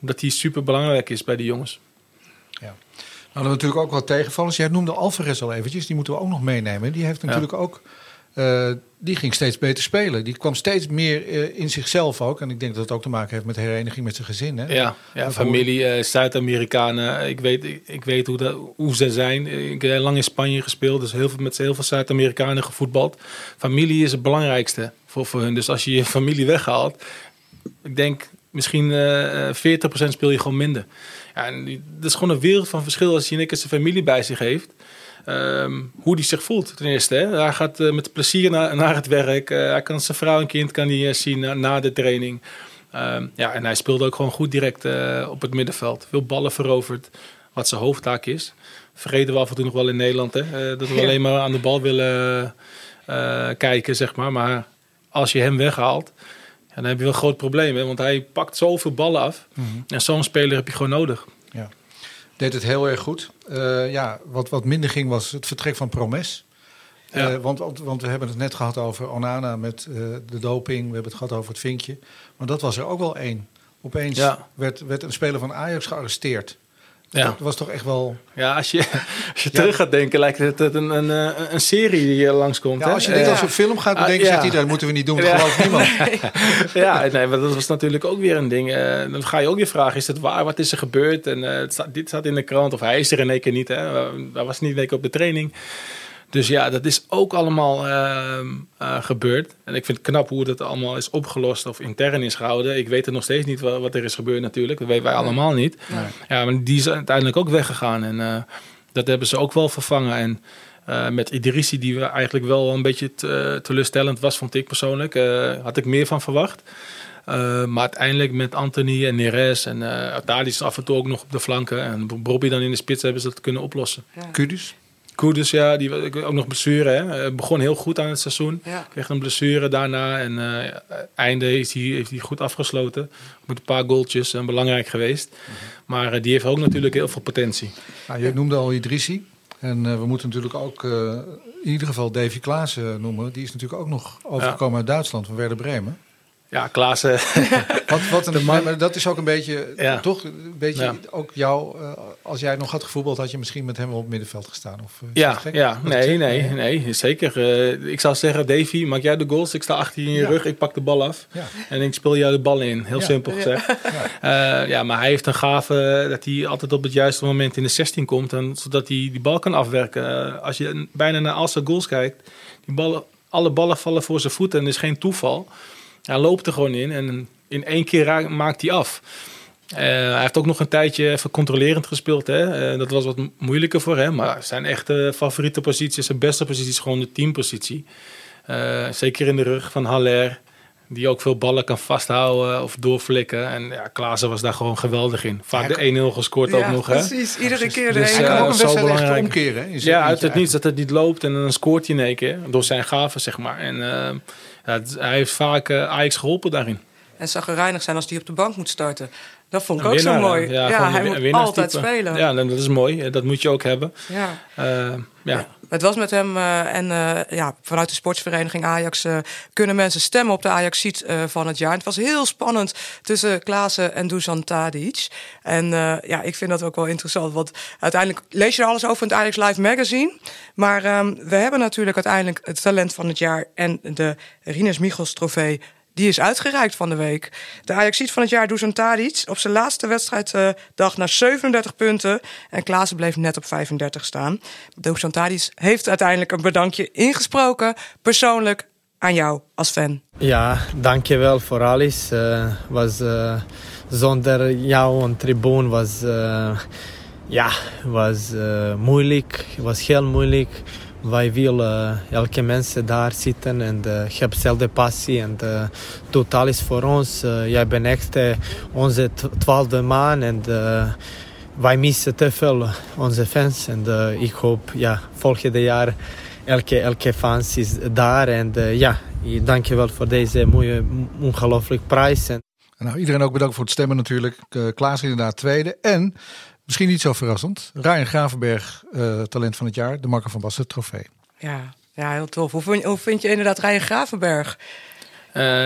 Dat die super belangrijk is bij die jongens. Ja. Nou, dan natuurlijk ook wat tegenvallers. Jij noemde Alvarez al eventjes. Die moeten we ook nog meenemen. Die heeft natuurlijk ook... die ging steeds beter spelen. Die kwam steeds meer in zichzelf ook. En ik denk dat het ook te maken heeft met hereniging met zijn gezin. Hè? Ja, familie, Zuid-Amerikanen. Ik weet hoe ze zijn. Ik heb lang in Spanje gespeeld. Dus met heel veel Zuid-Amerikanen gevoetbald. Familie is het belangrijkste voor hun. Dus als je je familie weghaalt, ik denk misschien 40% speel je gewoon minder. Ja, en dat is gewoon een wereld van verschil als Jinek zijn familie bij zich heeft. Hoe die zich voelt ten eerste. Hè? Hij gaat met plezier naar het werk. Hij kan zijn vrouw en kind zien na de training. En hij speelde ook gewoon goed direct op het middenveld. Veel ballen veroverd, wat zijn hoofdtaak is. Vergeten we af en toe nog wel in Nederland. Hè? Dat we alleen maar aan de bal willen kijken, zeg maar. Maar als je hem weghaalt, dan heb je wel een groot probleem. Hè? Want hij pakt zoveel ballen af. Mm-hmm. En zo'n speler heb je gewoon nodig. Ja. Deed het heel erg goed. Wat minder ging was het vertrek van Promes. Ja. Want we hebben het net gehad over Onana met de doping. We hebben het gehad over het vinkje. Maar dat was er ook wel één. Opeens werd een speler van Ajax gearresteerd. Ja. Dat was toch echt wel... Ja, als je terug gaat denken, lijkt het een serie die langskomt. Ja, als je dit als een film gaat bedenken, zegt hij, dat moeten we niet doen. Dat gelooft niemand. Maar dat was natuurlijk ook weer een ding. Dan ga je ook weer vragen, is het waar? Wat is er gebeurd? En dit staat in de krant, of hij is er in één keer niet. Hè? Hij was niet in één keer op de training. Dus ja, dat is ook allemaal gebeurd. En ik vind het knap hoe dat allemaal is opgelost of intern is gehouden. Ik weet er nog steeds niet wat er is gebeurd natuurlijk. Dat weten wij allemaal niet. Nee. Ja, maar die is uiteindelijk ook weggegaan. En dat hebben ze ook wel vervangen. En met Idrissi, die eigenlijk wel een beetje teleurstellend was, vond ik persoonlijk. Had ik meer van verwacht. Maar uiteindelijk met Antony en Neres en Tadić is af en toe ook nog op de flanken. En Brobbey dan in de spits hebben ze dat kunnen oplossen. Ja. Kudus? Kudus, ja, die was ook nog blessure. Hè. Begon heel goed aan het seizoen. Ja. Kreeg een blessure daarna. En einde heeft hij goed afgesloten. Met een paar goaltjes. Belangrijk geweest. Mm-hmm. Maar die heeft ook natuurlijk heel veel potentie. Nou, je noemde al Idrissi. En we moeten natuurlijk ook in ieder geval Davy Klaassen noemen. Die is natuurlijk ook nog overgekomen uit Duitsland van Werder Bremen. Ja, Klaassen. wat een man. Maar dat is ook een beetje, toch? Een beetje ook jou. Als jij nog had gevoetbald, had je misschien met hem wel op het middenveld gestaan. Of, nee, zeker. Ik zou zeggen, Davy, maak jij de goals. Ik sta achter je in je rug, ik pak de bal af. Ja. En ik speel jou de bal in. Heel simpel gezegd. Ja. Maar hij heeft een gave dat hij altijd op het juiste moment in de 16 komt. Zodat hij die bal kan afwerken. Als je bijna naar al zijn goals kijkt, alle ballen vallen voor zijn voeten en is geen toeval. Hij loopt er gewoon in en in één keer maakt hij af. Hij heeft ook nog een tijdje even controlerend gespeeld. Hè? Dat was wat moeilijker voor hem. Maar zijn echte favoriete positie, zijn beste positie is gewoon de teampositie. Zeker in de rug van Haller. Die ook veel ballen kan vasthouden of doorflikken. En Klaassen was daar gewoon geweldig in. Vaak de 1-0 gescoord ook nog. Hè? Precies, iedere keer. Dus, hij kan ook een wedstrijd echt omkeren. Hè? Uit het niets dat het niet loopt. En dan scoort hij in één keer door zijn gaven, zeg maar. En hij heeft vaak Ajax geholpen daarin. En zag er reinig zijn als hij op de bank moet starten. Dat vond ik ook zo mooi. Ja, hij moet altijd spelen. Ja, dat is mooi. Dat moet je ook hebben. Ja. Het was met hem vanuit de sportsvereniging Ajax kunnen mensen stemmen op de Ajaxiet van het jaar. En het was heel spannend tussen Klaassen en Dušan Tadić. En ik vind dat ook wel interessant. Want uiteindelijk lees je er alles over in het Ajax Live magazine. Maar we hebben natuurlijk uiteindelijk het talent van het jaar en de Rinus Michels trofee. Die is uitgereikt van de week. De Ajaxiet van het jaar, Dušan Tadić, op zijn laatste wedstrijddag naar 37 punten. En Klaassen bleef net op 35 staan. Dušan Tadić heeft uiteindelijk een bedankje ingesproken. Persoonlijk aan jou als fan. Ja, dankjewel voor alles. Zonder jou een tribune was moeilijk. Het was heel moeilijk. Wij willen elke mensen daar zitten en ik heb dezelfde passie en doet alles voor ons. Jij bent echt onze 12e man en wij missen te veel onze fans. En ik hoop volgende jaar elke fans is daar. En dankjewel voor deze mooie, ongelooflijke prijs. Nou, iedereen ook bedankt voor het stemmen natuurlijk. Klaas inderdaad tweede en... Misschien niet zo verrassend. Ryan Gravenberch, talent van het jaar. De Marco van Basten trofee. Ja, heel tof. Hoe vind je inderdaad Ryan Gravenberch?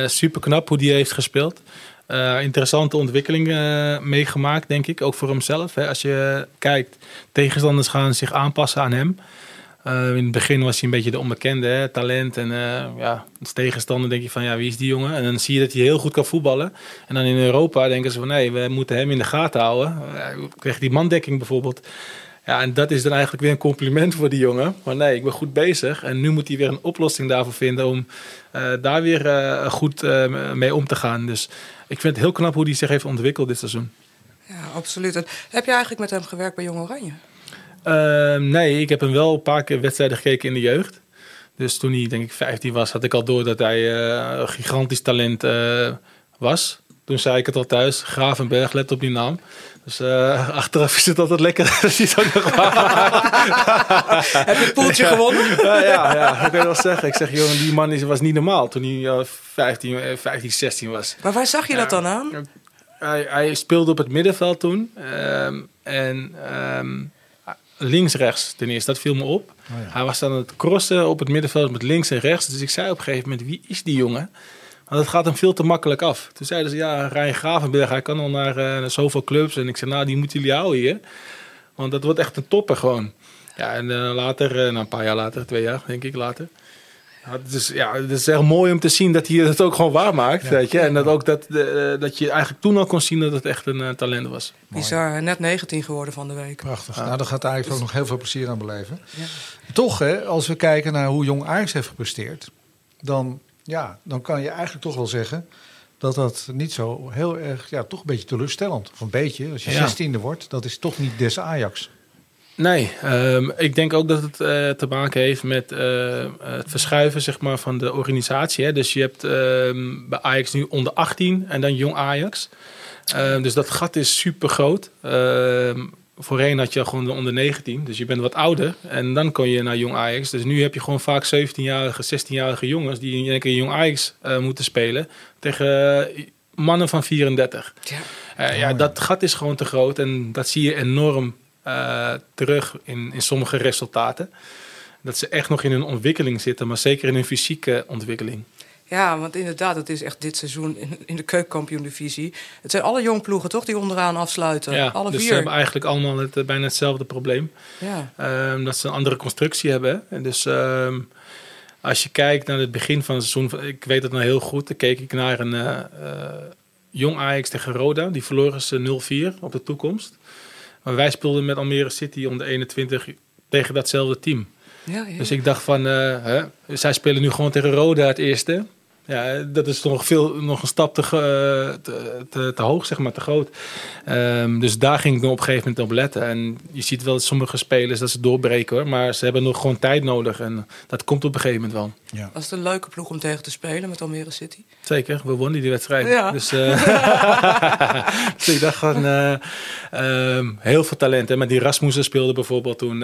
Super knap hoe die heeft gespeeld. Interessante ontwikkeling meegemaakt, denk ik. Ook voor hemzelf. Hè. Als je kijkt, tegenstanders gaan zich aanpassen aan hem. In het begin was hij een beetje de onbekende. Hè, talent en als tegenstander denk je van wie is die jongen? En dan zie je dat hij heel goed kan voetballen. En dan in Europa denken ze van nee, we moeten hem in de gaten houden. Kreeg die mandekking bijvoorbeeld. Ja, en dat is dan eigenlijk weer een compliment voor die jongen. Maar nee, ik ben goed bezig. En nu moet hij weer een oplossing daarvoor vinden om daar weer goed mee om te gaan. Dus ik vind het heel knap hoe hij zich heeft ontwikkeld dit seizoen. Ja, absoluut. En heb je eigenlijk met hem gewerkt bij Jong Oranje? Nee, ik heb hem wel een paar keer wedstrijden gekeken in de jeugd. Dus toen hij denk ik 15 was, had ik al door dat hij een gigantisch talent was. Toen zei ik het al thuis, Gravenberch, let op die naam. Dus achteraf is het altijd lekker dat hij het ook nog maakt. Heb je het poeltje gewonnen? Ja, dat kan je wel zeggen. Ik zeg, joh, die man was niet normaal toen hij 16 was. Maar waar zag je dat dan aan? Hij speelde op het middenveld toen. Links-rechts ten eerste, dat viel me op. Oh ja. Hij was aan het crossen op het middenveld met links en rechts. Dus ik zei op een gegeven moment, wie is die jongen? Want het gaat hem veel te makkelijk af. Toen zeiden ze, ja, Ryan Gravenberch, hij kan al naar zoveel clubs. En ik zei, nou, die moeten jullie houden hier. Want dat wordt echt een topper gewoon. Ja, en later, een paar jaar later, 2 jaar denk ik later. Ja, dus ja, het is echt mooi om te zien dat hij het ook gewoon waarmaakt. Ja. Weet je? En dat ook dat je eigenlijk toen al kon zien dat het echt een talent was. Bizar, net 19 geworden van de week. Prachtig. Ja. Nou, daar gaat eigenlijk ook nog heel veel plezier aan beleven. Ja. Toch, hè, als we kijken naar hoe Jong Ajax heeft gepresteerd, dan kan je eigenlijk toch wel zeggen dat niet zo heel erg, ja, toch een beetje teleurstellend. Of een beetje, als je 16e wordt, dat is toch niet des Ajax. Nee, ik denk ook dat het te maken heeft met het verschuiven, zeg maar, van de organisatie. Hè? Dus je hebt bij Ajax nu onder 18 en dan Jong Ajax. Dus dat gat is super groot. Voorheen had je gewoon de onder 19, dus je bent wat ouder. En dan kon je naar Jong Ajax. Dus nu heb je gewoon vaak 17-jarige, 16-jarige jongens die in één keer Jong Ajax moeten spelen tegen mannen van 34. Dat gat is gewoon te groot en dat zie je enorm terug in sommige resultaten. Dat ze echt nog in hun ontwikkeling zitten, maar zeker in hun fysieke ontwikkeling. Ja, want inderdaad, het is echt dit seizoen in de keukenkampioen-divisie. Het zijn alle jongploegen, toch, die onderaan afsluiten? Ja, alle dus 4. Ze hebben eigenlijk allemaal bijna hetzelfde probleem. Ja. Dat ze een andere constructie hebben. En dus als je kijkt naar het begin van het seizoen, ik weet dat nou heel goed, dan keek ik naar een Jong Ajax tegen Roda. Die verloren ze 0-4 op de toekomst. Maar wij speelden met Almere City onder 21 tegen datzelfde team. Ja. Dus ik dacht van, zij spelen nu gewoon tegen Roda het eerste. Ja, dat is nog een stap te hoog, zeg maar, te groot. Dus daar ging ik op een gegeven moment op letten. En je ziet wel dat sommige spelers dat ze doorbreken, hoor. Maar ze hebben nog gewoon tijd nodig. En dat komt op een gegeven moment wel. Ja. Was het een leuke ploeg om tegen te spelen met Almere City? Zeker, we wonnen die wedstrijd. Ja. Dus, dus ik dacht van heel veel talent. Hè. Met die Rasmussen speelde bijvoorbeeld toen.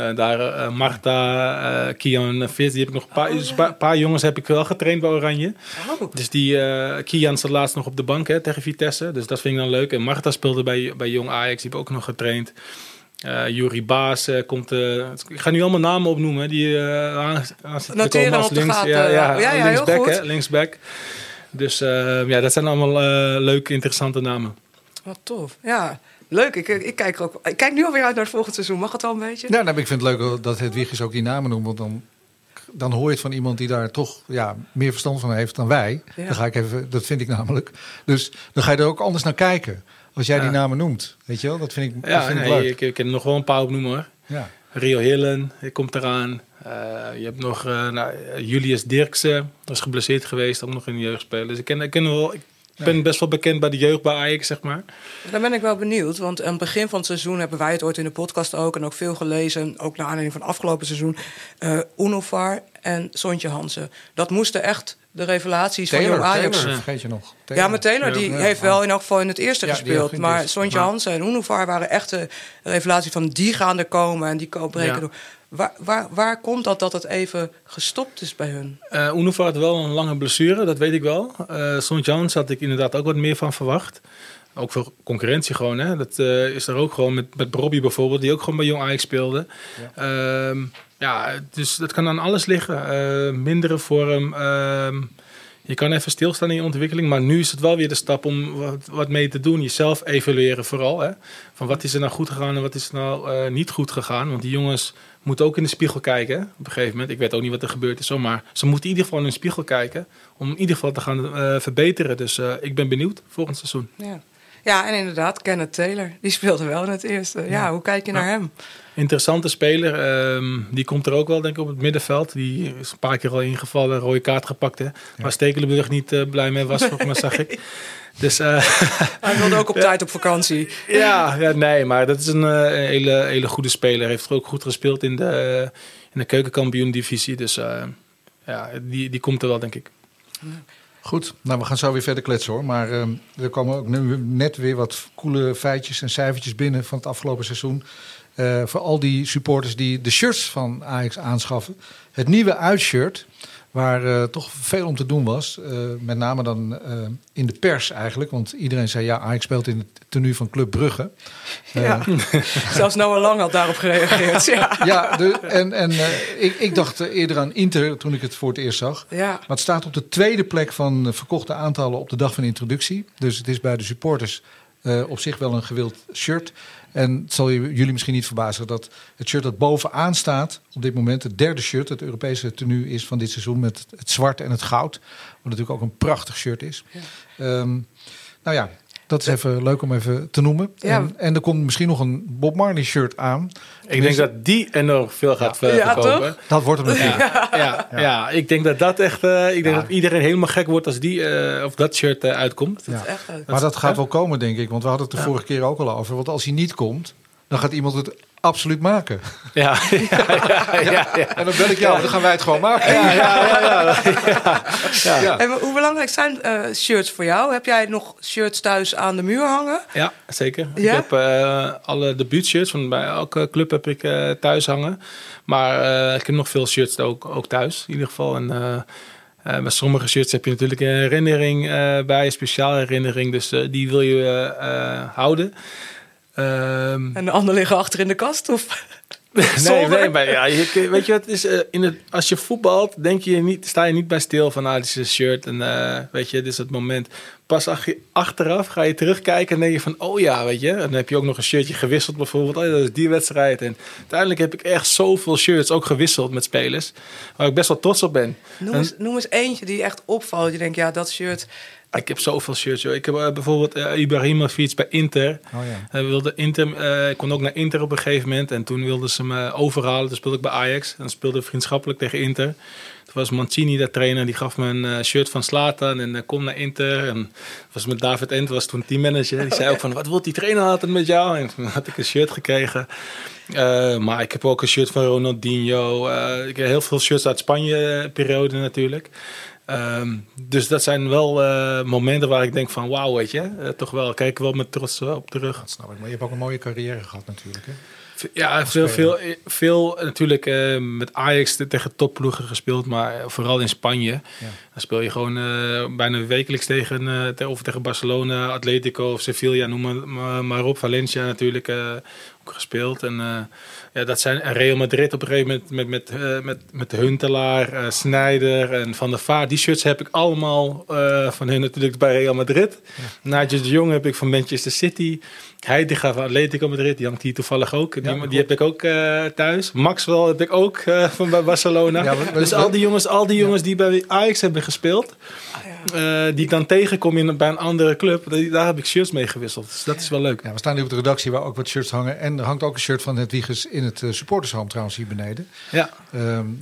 Marta, Kian, Fitz. Die heb ik nog een paar jongens heb ik wel getraind bij Oranje. Oh. Dus die Kian zat laatst nog op de bank, hè, tegen Vitesse. Dus dat vind ik dan leuk. En Marta speelde bij Jong Ajax. Die heb ik ook nog getraind. Yuri Baas komt... ik ga nu allemaal namen opnoemen. Hè, die noteren op links, de gaten. Ja, linksback, heel goed. Hè, linksback. Dus dat zijn allemaal leuke, interessante namen. Wat tof. Ja, leuk. Ik kijk nu alweer uit naar het volgende seizoen. Mag het al een beetje? Ja, ik vind het leuk dat Hedwiges ook die namen noemt. Want dan hoor je het van iemand die daar toch meer verstand van heeft dan wij. Ja. Dan ga ik even, dat vind ik namelijk. Dus dan ga je er ook anders naar kijken. Als jij die namen noemt. Weet je wel, dat vind ik, leuk. Ik kan er nog wel een paar opnoemen, hoor. Ja. Rio Hillen, die komt eraan. Je hebt nog Julius Dirksen. Dat is geblesseerd geweest, ook nog in de jeugd spelen. Dus ik ben best wel bekend bij de jeugd bij Ajax, zeg maar. Daar ben ik wel benieuwd, want aan het begin van het seizoen hebben wij het ooit in de podcast ook en ook veel gelezen, ook naar aanleiding van het afgelopen seizoen, Unofar en Sontje Hansen. Dat moesten echt de revelaties van Jong Ajax. Taylor, vergeet je nog. Taylor. Ja, maar Taylor die heeft wel in elk geval in het eerste gespeeld. Maar Sontje Hansen en Unofar waren echt de revelatie van die gaan er komen en die breken door. Waar komt dat het even gestopt is bij hun? Unofar had wel een lange blessure, dat weet ik wel. Sontje Hansen had ik inderdaad ook wat meer van verwacht. Ook voor concurrentie gewoon. Hè. Dat is er ook gewoon met Brobbey bijvoorbeeld, die ook gewoon bij Jong Ajax speelde. Ja. Dus dat kan aan alles liggen. Mindere vorm. Je kan even stilstaan in je ontwikkeling. Maar nu is het wel weer de stap om wat mee te doen. Jezelf evalueren vooral. Hè? Van wat is er nou goed gegaan en wat is er nou niet goed gegaan. Want die jongens moeten ook in de spiegel kijken. Op een gegeven moment. Ik weet ook niet wat er gebeurd is. Maar ze moeten in ieder geval in hun spiegel kijken. Om in ieder geval te gaan verbeteren. Dus ik ben benieuwd volgend seizoen. Ja. Ja, en inderdaad, Kenneth Taylor. Die speelde wel in het eerste. Ja, hoe kijk je naar hem? Interessante speler. Die komt er ook wel, denk ik, op het middenveld. Die is een paar keer al ingevallen, rode kaart gepakt. Hè? Ja. Waar Stekelenburg niet blij mee was, volgens mij zag ik. Dus, hij wilde ook op tijd op vakantie. Nee, maar dat is een hele goede speler. Heeft er ook goed gespeeld in de keukenkampioen-divisie. Dus die komt er wel, denk ik. Ja. Goed, nou we gaan zo weer verder kletsen hoor. Maar er komen ook nu net weer wat coole feitjes en cijfertjes binnen van het afgelopen seizoen. Voor al die supporters die de shirts van Ajax aanschaffen. Het nieuwe uitshirt, waar toch veel om te doen was. Met name dan in de pers eigenlijk. Want iedereen zei, ja, Ajax speelt in het tenue van Club Brugge. Ja, zelfs Noah Lang had daarop gereageerd. Ik dacht eerder aan Inter toen ik het voor het eerst zag. Ja. Maar het staat op de tweede plek van verkochte aantallen op de dag van introductie. Dus het is bij de supporters op zich wel een gewild shirt. En het zal jullie misschien niet verbazen dat het shirt dat bovenaan staat op dit moment, het derde shirt, het Europese tenue is van dit seizoen met het zwart en het goud. Wat natuurlijk ook een prachtig shirt is. Ja. Dat is even leuk om even te noemen. Ja. En er komt misschien nog een Bob Marley shirt aan. Ik denk dat die enorm veel gaat verkopen. Toch? Dat wordt hem natuurlijk. Ja, ik denk dat echt. Ik denk dat iedereen helemaal gek wordt als die of dat shirt uitkomt. Ja. Dat is echt uit. Maar dat gaat wel komen, denk ik. Want we hadden het de vorige keer ook al over. Want als hij niet komt, dan gaat iemand het absoluut maken. Ja. En dan bel ik jou, dan gaan wij het gewoon maken. Ja. En hoe belangrijk zijn shirts voor jou? Heb jij nog shirts thuis aan de muur hangen? Ja, zeker. Ja? Ik heb alle debuutshirts van bij elke club heb ik thuis hangen. Maar ik heb nog veel shirts ook thuis, in ieder geval. En bij sommige shirts heb je natuurlijk een herinnering bij, een speciale herinnering. Dus die wil je houden. En de anderen liggen achter in de kast? Of? Nee, maar weet je wat is? Als je voetbalt, sta je niet bij stil van dit is een shirt. En weet je, dit is het moment. Pas achteraf ga je terugkijken en denk je van, oh ja, weet je. En dan heb je ook nog een shirtje gewisseld bijvoorbeeld. Oh ja, dat is die wedstrijd. En uiteindelijk heb ik echt zoveel shirts ook gewisseld met spelers. Waar ik best wel trots op ben. Noem eens eentje die echt opvalt. Je denkt, ja, dat shirt. Ik heb zoveel shirts, joh. Ik heb bijvoorbeeld Ibrahimovic bij Inter. Ik kon ook naar Inter op een gegeven moment. En toen wilden ze me overhalen. Toen speelde ik bij Ajax. En speelde vriendschappelijk tegen Inter. Toen was Mancini de trainer. Die gaf me een shirt van Zlatan. En kom naar Inter. En was met David Ent, was toen teammanager. Die zei ook van, wat wil die trainer altijd met jou? En toen had ik een shirt gekregen. Maar ik heb ook een shirt van Ronaldinho. Ik heb heel veel shirts uit Spanje-periode natuurlijk. Dus dat zijn wel momenten waar ik denk van, wauw, weet je, toch wel, kijk wel met trots op terug. Dat snap ik, maar je hebt ook een mooie carrière gehad natuurlijk, hè? Ja, veel natuurlijk met Ajax tegen topploegen gespeeld, maar vooral in Spanje. Ja. Dan speel je gewoon bijna wekelijks tegen Barcelona, Atletico of Sevilla, noem maar op. Valencia natuurlijk ook gespeeld. En dat zijn Real Madrid op een gegeven moment met Huntelaar, Sneijder en Van der Vaart. Die shirts heb ik allemaal van hun natuurlijk bij Real Madrid. Ja. Nigel de Jong heb ik van Manchester City. Heitinga van Atletico Madrid, die hangt hier toevallig ook. Die heb ik ook thuis. Maxwell heb ik ook van bij Barcelona. Ja, al die jongens die bij Ajax hebben gespeeld, die ik dan tegenkom bij een andere club, daar heb ik shirts mee gewisseld. Dus dat is wel leuk. Ja, we staan nu op de redactie waar ook wat shirts hangen. En er hangt ook een shirt van Hedwiges in het supportershome trouwens hier beneden. Ja.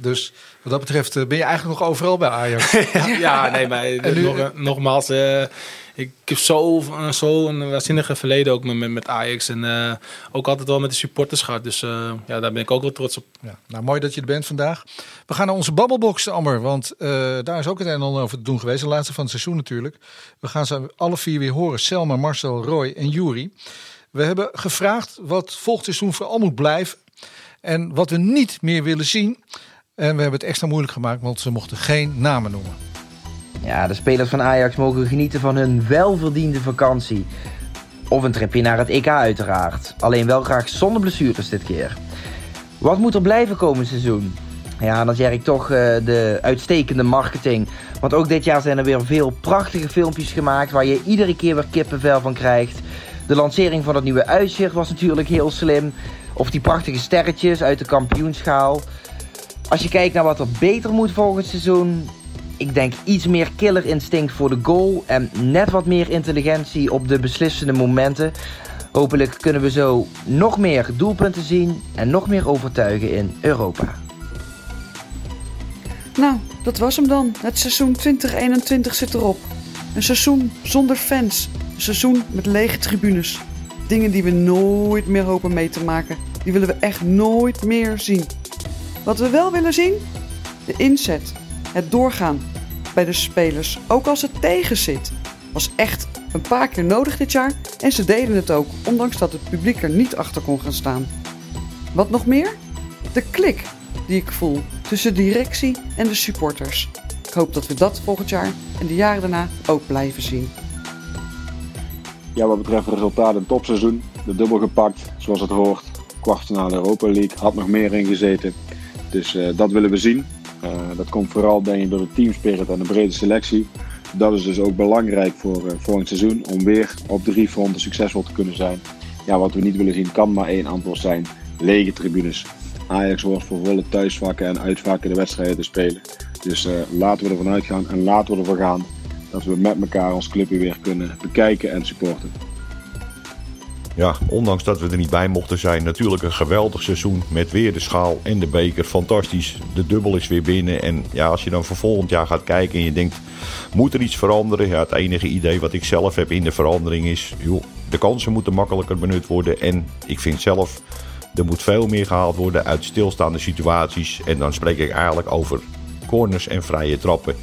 Dus wat dat betreft ben je eigenlijk nog overal bij Ajax. Nogmaals... Ik heb zo'n waanzinnige verleden ook met Ajax. En ook altijd wel met de supporters gehad. Dus daar ben ik ook wel trots op. Ja, nou, mooi dat je er bent vandaag. We gaan naar onze babbelbox, Amber. Want daar is ook het een en ander over te doen geweest. De laatste van het seizoen natuurlijk. We gaan ze alle vier weer horen. Selma, Marcel, Roy en Jurriën. We hebben gevraagd wat volgend seizoen vooral moet blijven. En wat we niet meer willen zien. En we hebben het extra moeilijk gemaakt, want ze mochten geen namen noemen. Ja, de spelers van Ajax mogen genieten van hun welverdiende vakantie. Of een tripje naar het EK uiteraard. Alleen wel graag zonder blessures dit keer. Wat moet er blijven komend seizoen? Ja, dan zeg ik toch de uitstekende marketing. Want ook dit jaar zijn er weer veel prachtige filmpjes gemaakt waar je iedere keer weer kippenvel van krijgt. De lancering van het nieuwe uitshirt was natuurlijk heel slim. Of die prachtige sterretjes uit de kampioenschaal. Als je kijkt naar wat er beter moet volgend seizoen... Ik denk iets meer killer instinct voor de goal en net wat meer intelligentie op de beslissende momenten. Hopelijk kunnen we zo nog meer doelpunten zien en nog meer overtuigen in Europa. Nou, dat was hem dan. Het seizoen 2021 zit erop. Een seizoen zonder fans. Een seizoen met lege tribunes. Dingen die we nooit meer hopen mee te maken. Die willen we echt nooit meer zien. Wat we wel willen zien? De inzet. Het doorgaan bij de spelers, ook als het tegen zit. Was echt een paar keer nodig dit jaar en ze deden het ook, ondanks dat het publiek er niet achter kon gaan staan. Wat nog meer? De klik die ik voel tussen directie en de supporters. Ik hoop dat we dat volgend jaar en de jaren daarna ook blijven zien. Ja, wat betreft resultaten een topseizoen, de dubbel gepakt zoals het hoort. Kwartfinale Europa League, had nog meer ingezeten. Dus dat willen we zien. Dat komt vooral denk ik door de teamspirit en de brede selectie. Dat is dus ook belangrijk voor volgend seizoen om weer op 3 fronten succesvol te kunnen zijn. Ja, wat we niet willen zien kan maar 1 antwoord zijn. Lege tribunes. Ajax hoort voor volle thuisvakken en uitvakken de wedstrijden te spelen. Dus laten we ervan uitgaan en laten we ervan gaan dat we met elkaar ons clubje weer kunnen bekijken en supporten. Ja, ondanks dat we er niet bij mochten zijn, natuurlijk een geweldig seizoen met weer de schaal en de beker. Fantastisch, de dubbel is weer binnen en ja, als je dan voor volgend jaar gaat kijken en je denkt, moet er iets veranderen? Ja, het enige idee wat ik zelf heb in de verandering is, joh, de kansen moeten makkelijker benut worden en ik vind zelf, er moet veel meer gehaald worden uit stilstaande situaties en dan spreek ik eigenlijk over corners en vrije trappen.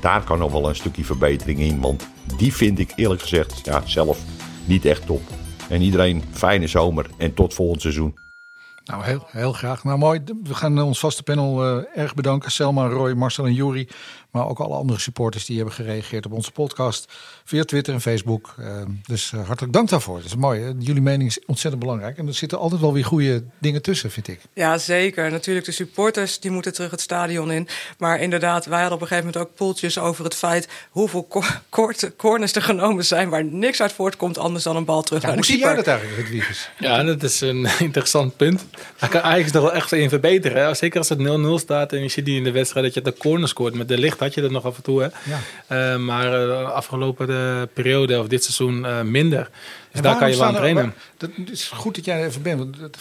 Daar kan nog wel een stukje verbetering in, want die vind ik eerlijk gezegd ja, zelf niet echt top. En iedereen fijne zomer en tot volgend seizoen. Nou, heel graag. Nou, mooi. We gaan ons vaste panel erg bedanken. Selma, Roy, Marcel en Juri. Maar ook alle andere supporters die hebben gereageerd op onze podcast. Via Twitter en Facebook. Dus hartelijk dank daarvoor. Dat is mooi. Jullie mening is ontzettend belangrijk. En er zitten altijd wel weer goede dingen tussen, vind ik. Ja, zeker. Natuurlijk, de supporters die moeten terug het stadion in. Maar inderdaad, wij hadden op een gegeven moment ook poeltjes over het feit hoeveel corners er genomen zijn waar niks uit voortkomt anders dan een bal terug naar de keeper. Hoe zie jij dat eigenlijk, Hedwiges? Ja, dat is een interessant punt. Daar kan Ajax nog wel echt in verbeteren. Hè? Zeker als het 0-0 staat en je ziet die in de wedstrijd dat je de corner scoort. Met de licht had je dat nog af en toe. Hè? Ja. Maar de afgelopen periode of dit seizoen minder. Dus daar kan je wel aan trainen. Dat is goed dat jij er even bent. Want dat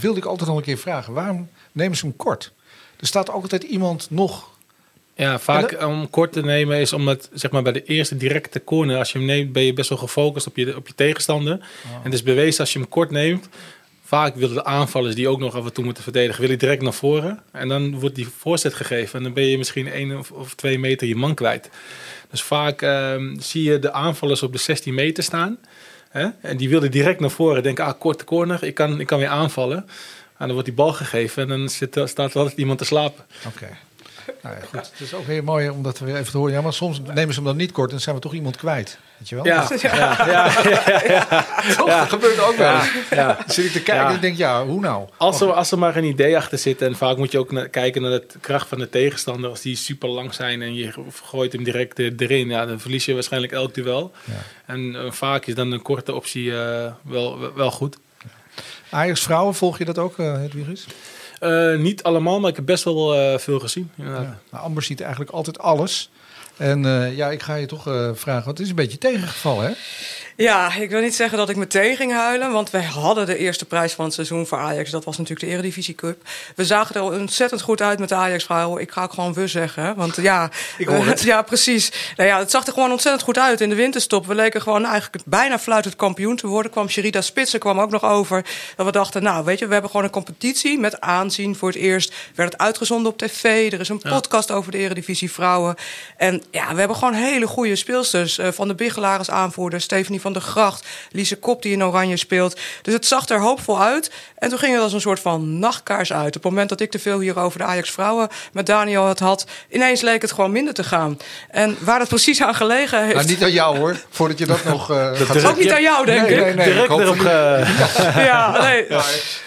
wilde ik altijd nog een keer vragen. Waarom nemen ze hem kort? Er staat altijd iemand nog. Ja, vaak om kort te nemen is omdat zeg maar, bij de eerste directe corner, als je hem neemt, ben je best wel gefocust op je tegenstander. Oh. En het is bewezen als je hem kort neemt. Vaak willen de aanvallers die ook nog af en toe moeten verdedigen, willen direct naar voren. En dan wordt die voorzet gegeven. En dan ben je misschien 1 of 2 meter je man kwijt. Dus vaak zie je de aanvallers op de 16 meter staan. Hè? En die willen direct naar voren. Denken, korte corner, ik kan weer aanvallen. En dan wordt die bal gegeven. En dan staat er altijd iemand te slapen. Oké. Nou ja, goed. Het is ook heel mooi om dat weer even te horen. Ja, maar soms nemen ze hem dan niet kort en zijn we toch iemand kwijt. Weet je wel? Ja. Dat gebeurt ook wel eens. Ja. Dan zit ik te kijken en denk hoe nou? Als er maar een idee achter zit. En vaak moet je ook kijken naar de kracht van de tegenstander. Als die super lang zijn en je gooit hem direct erin. Ja, dan verlies je waarschijnlijk elk duel. Ja. En vaak is dan een korte optie wel goed. Ja. Ajax vrouwen, volg je dat ook, Hedwiges? Niet allemaal, maar ik heb best wel veel gezien. Ja. Nou, Amber ziet eigenlijk altijd alles. En ik ga je toch vragen, want het is een beetje tegengevallen, hè? Ja, ik wil niet zeggen dat ik me tegen ging huilen, want wij hadden de eerste prijs van het seizoen voor Ajax. Dat was natuurlijk de Eredivisie Cup. We zagen er ontzettend goed uit met de Ajax-vrouwen. Ik ga ook gewoon we zeggen, want ja, ik hoor het. Ja, precies. Nou ja, het zag er gewoon ontzettend goed uit in de winterstop. We leken gewoon eigenlijk bijna fluitend kampioen te worden. Kwam Sherida Spitsen kwam ook nog over. Dat we dachten, nou weet je, we hebben gewoon een competitie met aanzien. Voor het eerst werd het uitgezonden op tv. Er is een podcast over de Eredivisie Vrouwen. En ja, we hebben gewoon hele goede speelsters. Van de Bigelaar als aanvoerder, Stephanie van der Gracht, Lise Kop die in Oranje speelt. Dus het zag er hoopvol uit. En toen ging het als een soort van nachtkaars uit. Op het moment dat ik te veel hier over de Ajax-vrouwen met Daniel had, ineens leek het gewoon minder te gaan. En waar dat precies aan gelegen heeft. Nou, niet aan jou hoor, voordat je dat nog gaat zeggen. Ook niet aan jou, denk ik. Nee, direct erop.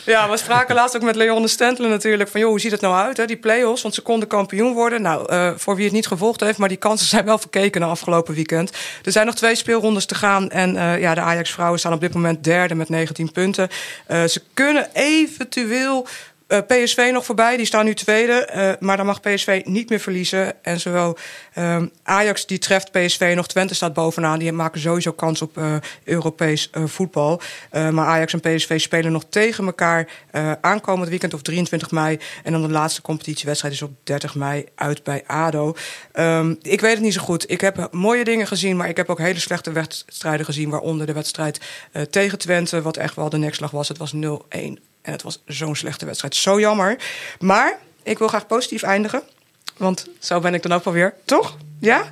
Ja, we spraken laatst ook met Leon de Stentler natuurlijk van, joh, hoe ziet het nou uit, hè? Die play-offs, want ze konden kampioen worden. Nou, voor wie het niet gevolgd heeft, maar die kansen zijn wel verkeken na afgelopen weekend. Er zijn nog 2 speelrondes te gaan. En de Ajax-vrouwen staan op dit moment derde met 19 punten. Ze kunnen eventueel PSV nog voorbij, die staan nu tweede. Maar dan mag PSV niet meer verliezen. En zowel Ajax, die treft PSV nog. Twente staat bovenaan, die maken sowieso kans op Europees voetbal. Maar Ajax en PSV spelen nog tegen elkaar aankomend weekend op 23 mei. En dan de laatste competitiewedstrijd is op 30 mei uit bij ADO. Ik weet het niet zo goed. Ik heb mooie dingen gezien, maar ik heb ook hele slechte wedstrijden gezien. Waaronder de wedstrijd tegen Twente, wat echt wel de nekslag was. Het was 0-1. En het was zo'n slechte wedstrijd. Zo jammer. Maar ik wil graag positief eindigen. Want zo ben ik dan ook alweer. Toch? Ja?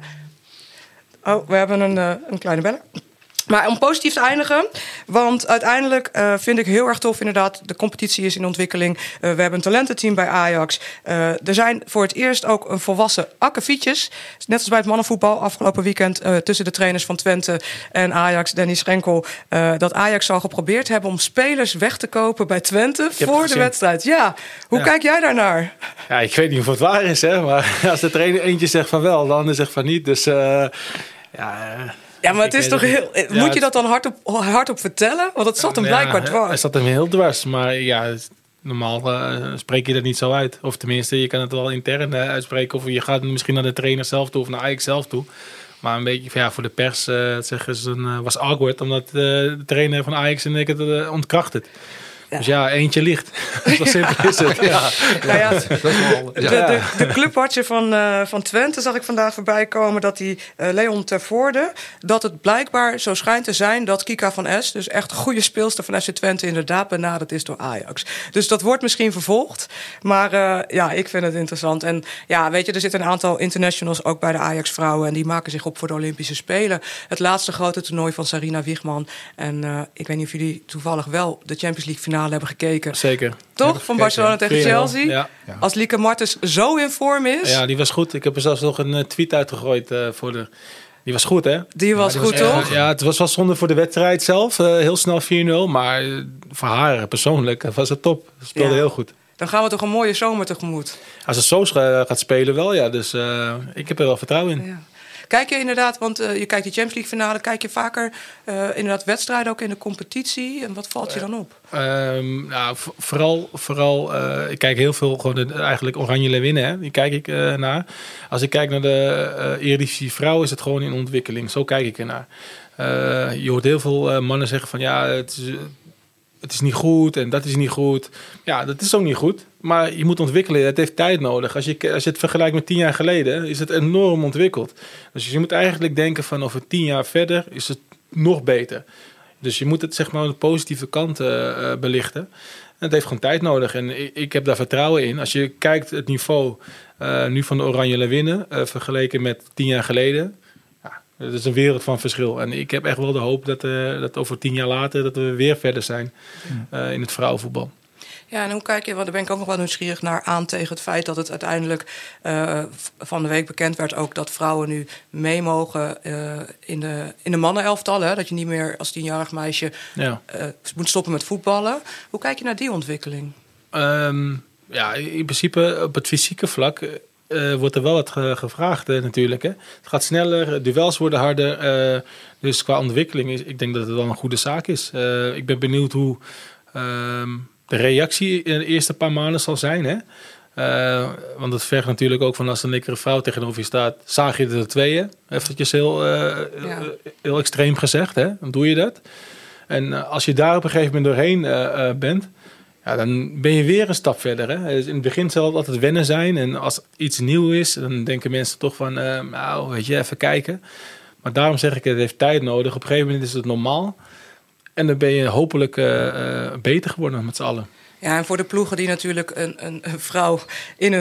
Oh, we hebben een kleine beller. Maar om positief te eindigen, want uiteindelijk vind ik heel erg tof inderdaad. De competitie is in ontwikkeling. We hebben een talententeam bij Ajax. Er zijn voor het eerst ook een volwassen akkefietjes. Net als bij het mannenvoetbal afgelopen weekend tussen de trainers van Twente en Ajax, Danny Schenkel. Dat Ajax zal geprobeerd hebben om spelers weg te kopen bij Twente voor de wedstrijd. Ja, hoe kijk jij daarnaar? Ja, ik weet niet of het waar is, hè? Maar als de trainer eentje zegt van wel, de ander zegt van niet. Dus ja, maar het is toch heel... Moet je dat dan hardop vertellen? Want het zat hem blijkbaar dwars. Het zat hem heel dwars, maar ja, normaal spreek je dat niet zo uit. Of tenminste, je kan het wel intern uitspreken. Of je gaat misschien naar de trainer zelf toe of naar Ajax zelf toe. Maar een beetje voor de pers zeggen ze, was awkward, omdat de trainer van Ajax en ik het ontkracht het. Ja. Dus ja, eentje liegt. Zo simpel is het. Ja. Nou ja, de clubwartje van Twente zag ik vandaag voorbij komen. Dat die Leon Tervoorde, dat het blijkbaar zo schijnt te zijn dat Kika van Es, dus echt goede speelster van FC Twente, inderdaad benaderd is door Ajax. Dus dat wordt misschien vervolgd. Maar ik vind het interessant. En ja, weet je, er zitten een aantal internationals ook bij de Ajax-vrouwen. En die maken zich op voor de Olympische Spelen. Het laatste grote toernooi van Sarina Wiegman. En ik weet niet of jullie toevallig wel de Champions League finale hebben gekeken. Zeker. Toch? Van Barcelona tegen Chelsea. Ja. Ja. Als Lieke Martens zo in vorm is. Ja, die was goed. Ik heb er zelfs nog een tweet uitgegooid voor de... Die was goed, hè? Die was goed, toch? Ja, het was wel zonde voor de wedstrijd zelf. Heel snel 4-0. Maar voor haar persoonlijk was het top. Ze speelde heel goed. Dan gaan we toch een mooie zomer tegemoet. Als het zo gaat spelen wel, ja. Dus ik heb er wel vertrouwen in. Ja. Kijk je inderdaad, want je kijkt die Champions League finale, kijk je vaker inderdaad wedstrijden ook in de competitie? En wat valt je dan op? Vooral, ik kijk heel veel gewoon eigenlijk Oranje winnen. Hè? Die kijk ik naar. Als ik kijk naar de Eredivisie vrouwen, is het gewoon in ontwikkeling. Zo kijk ik ernaar. Je hoort heel veel mannen zeggen van ja, het is niet goed en dat is niet goed. Ja, dat is ook niet goed. Maar je moet ontwikkelen. Het heeft tijd nodig. Als je het vergelijkt met 10 jaar geleden, is het enorm ontwikkeld. Dus je moet eigenlijk denken van over 10 jaar verder is het nog beter. Dus je moet het zeg maar de positieve kant belichten. En het heeft gewoon tijd nodig. En ik heb daar vertrouwen in. Als je kijkt het niveau nu van de Oranje winnen vergeleken met 10 jaar geleden. Het is een wereld van verschil. En ik heb echt wel de hoop dat over 10 jaar later dat we weer verder zijn in het vrouwenvoetbal. Ja, en hoe kijk je, want daar ben ik ook nog wel nieuwsgierig naar aan tegen het feit dat het uiteindelijk van de week bekend werd ook dat vrouwen nu mee mogen in de mannenelftallen. Dat je niet meer als 10-jarig meisje moet stoppen met voetballen. Hoe kijk je naar die ontwikkeling? In principe op het fysieke vlak... wordt er wel wat gevraagd natuurlijk. Hè. Het gaat sneller, duels worden harder. Dus qua ontwikkeling, ik denk dat het wel een goede zaak is. Ik ben benieuwd hoe de reactie in de eerste paar maanden zal zijn. Hè. Want het vergt natuurlijk ook van als een lekkere vrouw tegenover je staat... zaag je er tweeën, eventjes heel extreem gezegd. Hè. Dan doe je dat. En als je daar op een gegeven moment doorheen bent... Ja, dan ben je weer een stap verder. Hè? Dus in het begin zal het altijd wennen zijn. En als iets nieuw is, dan denken mensen toch van... weet je, even kijken. Maar daarom zeg ik, het heeft tijd nodig. Op een gegeven moment is het normaal. En dan ben je hopelijk beter geworden met z'n allen. Ja, en voor de ploegen die natuurlijk een vrouw in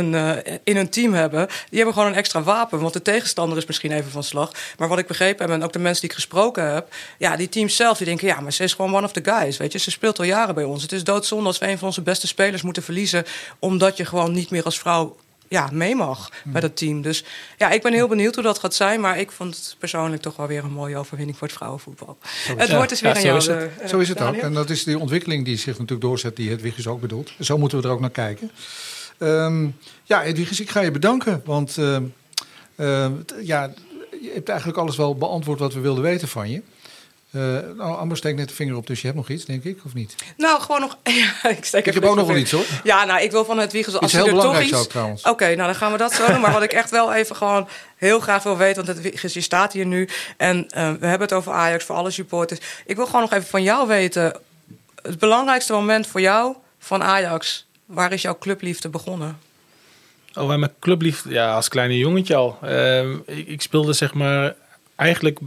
hun team hebben... die hebben gewoon een extra wapen, want de tegenstander is misschien even van slag. Maar wat ik begrepen heb, en ook de mensen die ik gesproken heb... ja, die teams zelf, die denken, ja, maar ze is gewoon one of the guys, weet je. Ze speelt al jaren bij ons. Het is doodzonde als we een van onze beste spelers moeten verliezen... omdat je gewoon niet meer als vrouw mee mag bij dat team. Dus ja, ik ben heel benieuwd hoe dat gaat zijn... maar ik vond het persoonlijk toch wel weer een mooie overwinning voor het vrouwenvoetbal. Het wordt dus weer aan jou. Zo is het ook. En dat is die ontwikkeling die zich natuurlijk doorzet... die Hedwiges ook bedoelt. Zo moeten we er ook naar kijken. Hedwiges, ik ga je bedanken. Want je hebt eigenlijk alles wel beantwoord wat we wilden weten van je. Amber steekt net de vinger op, dus je hebt nog iets, denk ik, of niet? Nou, gewoon nog... Ja, ik steek heb ook nog wel iets, hoor. Ja, nou, ik wil van Hedwiges... Iets heel belangrijks ook, trouwens. Oké, nou, dan gaan we dat zo doen. Maar wat ik echt wel even gewoon heel graag wil weten... want Hedwiges, je staat hier nu... en we hebben het over Ajax voor alle supporters. Ik wil gewoon nog even van jou weten... het belangrijkste moment voor jou van Ajax... waar is jouw clubliefde begonnen? Oh, bij mijn clubliefde... Ja, als kleine jongetje al. Ik speelde, zeg maar, eigenlijk...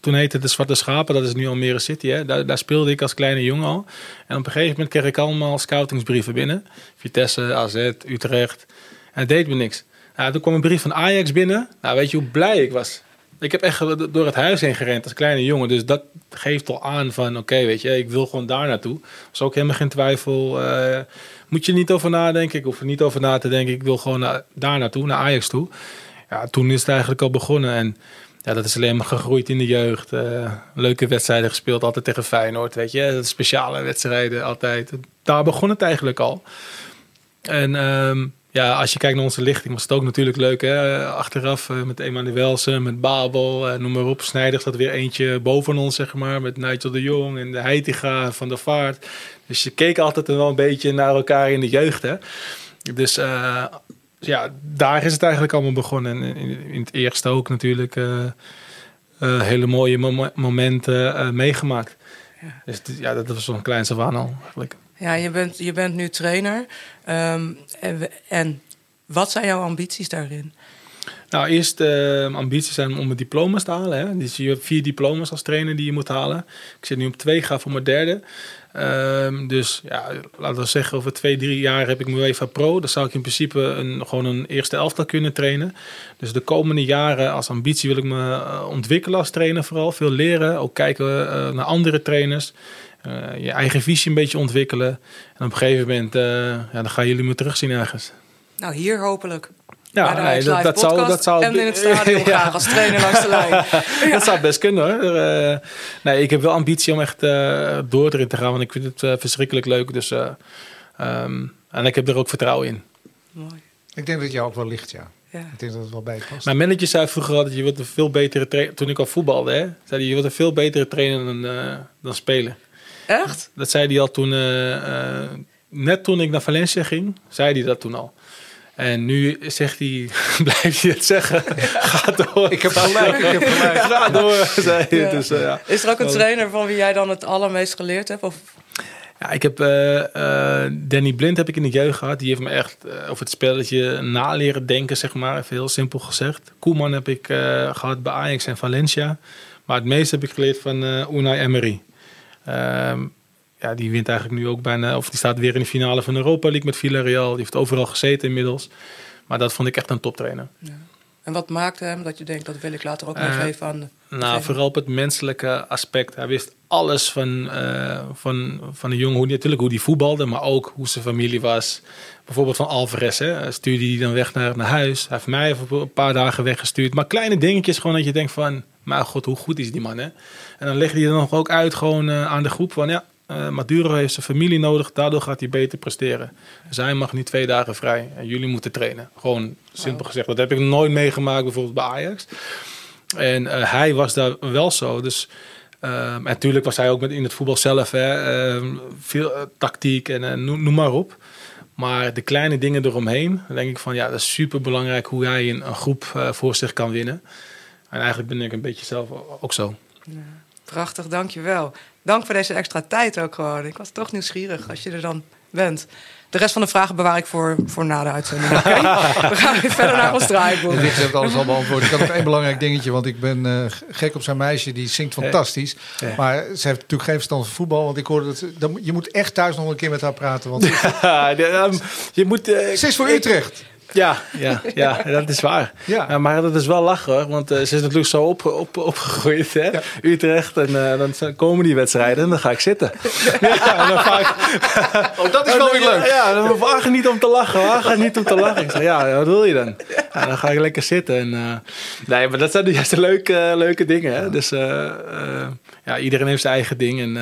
Toen heette het de Zwarte Schapen, dat is nu Almere City. Hè? Daar speelde ik als kleine jongen al. En op een gegeven moment kreeg ik allemaal scoutingsbrieven binnen. Vitesse, AZ, Utrecht. En het deed me niks. Nou, toen kwam een brief van Ajax binnen. Nou, weet je hoe blij ik was? Ik heb echt door het huis heen gerend als kleine jongen. Dus dat geeft al aan van, oké, weet je, ik wil gewoon daar naartoe. Dus ook helemaal geen twijfel. Moet je niet over nadenken? Ik hoef er niet over na te denken. Ik wil gewoon daar naartoe, naar Ajax toe. Ja, toen is het eigenlijk al begonnen en... Ja, dat is alleen maar gegroeid in de jeugd. Leuke wedstrijden gespeeld, altijd tegen Feyenoord, weet je. Speciale wedstrijden altijd. Daar begon het eigenlijk al. En ja, als je kijkt naar onze lichting, was het ook natuurlijk leuk, hè? Achteraf met Emanuelsen, met Babel, noem maar op. Snijders zat weer eentje boven ons, zeg maar. Met Nigel de Jong en de Heitinga, Van der Vaart. Dus je keek altijd wel een beetje naar elkaar in de jeugd, hè. Dus... ja, daar is het eigenlijk allemaal begonnen. En in het eerste ook natuurlijk hele mooie momenten meegemaakt. Ja. Dus ja, dat was zo'n klein savaan al eigenlijk. Ja, je bent nu trainer. En wat zijn jouw ambities daarin? Nou, eerst ambities zijn om mijn diploma's te halen. Hè? Dus je hebt 4 diploma's als trainer die je moet halen. Ik zit nu op 2, ga voor mijn 3e. Dus ja, laten we zeggen, over 2-3 jaar heb ik mijn UEFA Pro. Dan zou ik in principe gewoon een eerste elftal kunnen trainen. Dus de komende jaren als ambitie wil ik me ontwikkelen als trainer vooral. Veel leren, ook kijken naar andere trainers. Je eigen visie een beetje ontwikkelen. En op een gegeven moment, dan gaan jullie me terugzien ergens. Nou, hier hopelijk. Ja, dat zou en in het stadion gaan als trainer langs de lijn. Ja. Dat zou best kunnen, hoor. Nee, ik heb wel ambitie om echt door erin te gaan, want ik vind het verschrikkelijk leuk. Dus, en ik heb er ook vertrouwen in. Mooi. Ik denk dat het jou ook wel ligt, ja. Ja. Ik denk dat het wel bij past. Mijn manager zei vroeger altijd, je wordt een veel betere trainer. Toen ik al voetbalde, hè, zei hij, je wordt een veel betere trainer dan spelen. Echt? Dat zei hij al toen, net toen ik naar Valencia ging, zei hij dat toen al. En nu zegt hij, blijf je het zeggen, ga door. Ik heb gelijk. Ga door, zei hij. Ja. Dus, ja. Is er ook een trainer van wie jij dan het allermeest geleerd hebt? Of? Ja, ik heb Danny Blind heb ik in de jeugd gehad. Die heeft me echt over het spelletje naleren denken, zeg maar. Even heel simpel gezegd. Koeman heb ik gehad bij Ajax en Valencia. Maar het meest heb ik geleerd van Unai Emery. Ja, die wint eigenlijk nu ook bijna... of die staat weer in de finale van Europa League met Villarreal. Die heeft overal gezeten inmiddels. Maar dat vond ik echt een toptrainer. Ja. En wat maakte hem dat je denkt... dat wil ik later ook meegeven aan... Vooral op het menselijke aspect. Hij wist alles van de jongen. Natuurlijk hoe die voetbalde, maar ook hoe zijn familie was. Bijvoorbeeld van Alvarez. Hè? Stuurde hij dan weg naar huis. Hij heeft mij even een paar dagen weggestuurd. Maar kleine dingetjes gewoon dat je denkt van... maar god, hoe goed is die man, hè? En dan legde hij er nog ook uit gewoon aan de groep van... ja. Maduro heeft zijn familie nodig, daardoor gaat hij beter presteren. Zij mag nu 2 dagen vrij en jullie moeten trainen. Gewoon simpel gezegd. Dat heb ik nooit meegemaakt, bijvoorbeeld bij Ajax. En hij was daar wel zo. Dus natuurlijk was hij ook in het voetbal zelf. Hè, veel tactiek en noem maar op. Maar de kleine dingen eromheen, dan denk ik van ja, dat is super belangrijk hoe hij een groep voor zich kan winnen. En eigenlijk ben ik een beetje zelf ook zo. Ja, prachtig, dankjewel. Dank voor deze extra tijd ook gewoon. Ik was toch nieuwsgierig als je er dan bent. De rest van de vragen bewaar ik voor na de uitzending. Okay? We gaan weer verder naar ons draaiboek. Ja, dit heb ik alles al beantwoord. Ik had nog 1 belangrijk dingetje, want ik ben gek op zijn meisje. Die zingt fantastisch. Ja. Maar ze heeft natuurlijk geen verstand van voetbal. Want ik hoorde dat je moet echt thuis nog een keer met haar praten. Want ja, je moet, ze is voor Utrecht. Ja, dat is waar. Ja. Maar dat is wel lachen, hoor. Want ze is natuurlijk zo opgegroeid, hè? Ja. Utrecht. En dan komen die wedstrijden en dan ga ik zitten. Ja, en dan vaak... Oh, dat is wel weer leuk. Ja, dan vraag je niet om te lachen. Ik zeg, ja, wat wil je dan? Ja, dan ga ik lekker zitten. En, nee, maar dat zijn juist de leuke dingen, hè? Ja. Dus ja, iedereen heeft zijn eigen ding. En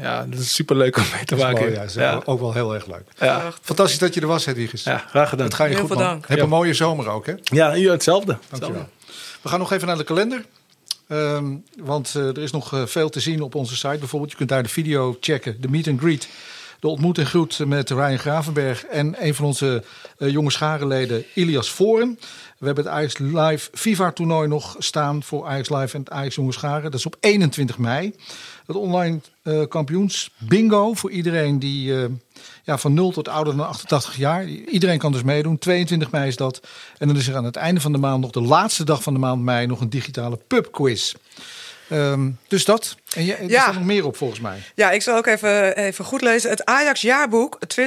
ja, dat is superleuk om mee te maken. Mooi, ja. Ook wel heel erg leuk. Ja. Fantastisch dat je er was, Hedwiges. Ja, graag gedaan. Dat ga je heel goed. Dank. Heb een mooie zomer ook, hè? Ja, hetzelfde. Dankjewel. We gaan nog even naar de kalender. Want er is nog veel te zien op onze site. Bijvoorbeeld, je kunt daar de video checken. De meet and greet. De ontmoet en groet met Ryan Gravenberch en een van onze jonge scharenleden Ilias Forum. We hebben het Ajax Live FIFA toernooi nog staan voor Ajax Live en het Ajax Jonge Scharen. Dat is op 21 mei. Het online kampioens bingo voor iedereen die van 0 tot ouder dan 88 jaar. Iedereen kan dus meedoen. 22 mei is dat. En dan is er aan het einde van de maand, nog de laatste dag van de maand mei, nog een digitale pubquiz. Dus dat. En er staat nog meer op volgens mij. Ja, ik zal ook even goed lezen. Het Ajax jaarboek 2020-2021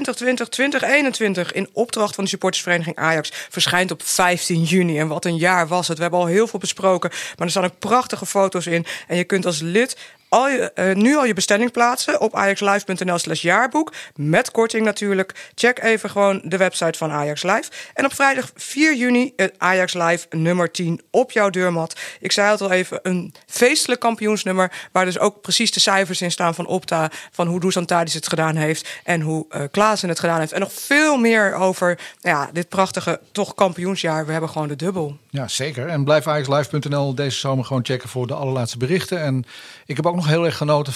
in opdracht van de supportersvereniging Ajax verschijnt op 15 juni. En wat een jaar was het. We hebben al heel veel besproken. Maar er staan ook prachtige foto's in. En je kunt als lid nu al je bestelling plaatsen op ajaxlive.nl/jaarboek. Met korting natuurlijk. Check even gewoon de website van Ajax Live. En op vrijdag 4 juni het Ajax Live nummer 10 op jouw deurmat. Ik zei het al even, een feestelijk kampioensnummer, waar dus ook precies de cijfers in staan van Opta, van hoe Dušan Tadić het gedaan heeft en hoe Klaassen het gedaan heeft. En nog veel meer over dit prachtige toch kampioensjaar. We hebben gewoon de dubbel. Ja, zeker. En blijf ajaxlive.nl deze zomer gewoon checken voor de allerlaatste berichten. En ik heb ook nog heel erg genoten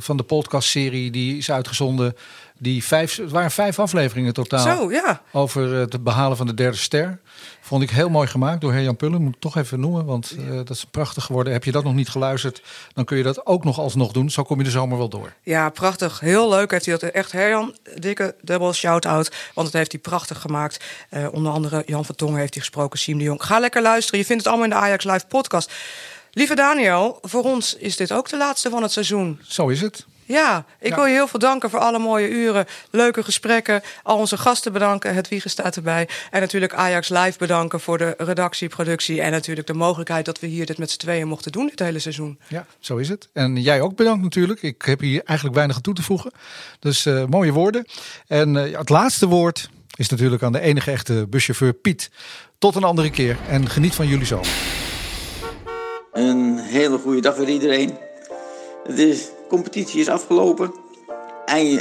van de podcastserie die is uitgezonden. Het waren 5 afleveringen totaal. Zo, ja. Over het behalen van de derde ster. Vond ik heel mooi gemaakt door Herjan Pullen. Moet ik toch even noemen, want dat is prachtig geworden. Heb je dat nog niet geluisterd, dan kun je dat ook nog alsnog doen. Zo kom je de zomer wel door. Ja, prachtig. Heel leuk heeft hij dat. Echt Herjan, dikke dubbel shout-out. Want het heeft hij prachtig gemaakt. Onder andere Jan van Tongen heeft hij gesproken, Siem de Jong. Ga lekker luisteren. Je vindt het allemaal in de Ajax Live podcast. Lieve Daniel, voor ons is dit ook de laatste van het seizoen. Zo is het. Ja, ik wil je heel veel danken voor alle mooie uren, leuke gesprekken. Al onze gasten bedanken, Hedwiges staat erbij. En natuurlijk Ajax Live bedanken voor de redactie, productie en natuurlijk de mogelijkheid dat we hier dit met z'n tweeën mochten doen dit hele seizoen. Ja, zo is het. En jij ook bedankt natuurlijk. Ik heb hier eigenlijk weinig aan toe te voegen. Dus mooie woorden. En het laatste woord is natuurlijk aan de enige echte buschauffeur Piet. Tot een andere keer en geniet van jullie zomer. Een hele goede dag voor iedereen. De competitie is afgelopen.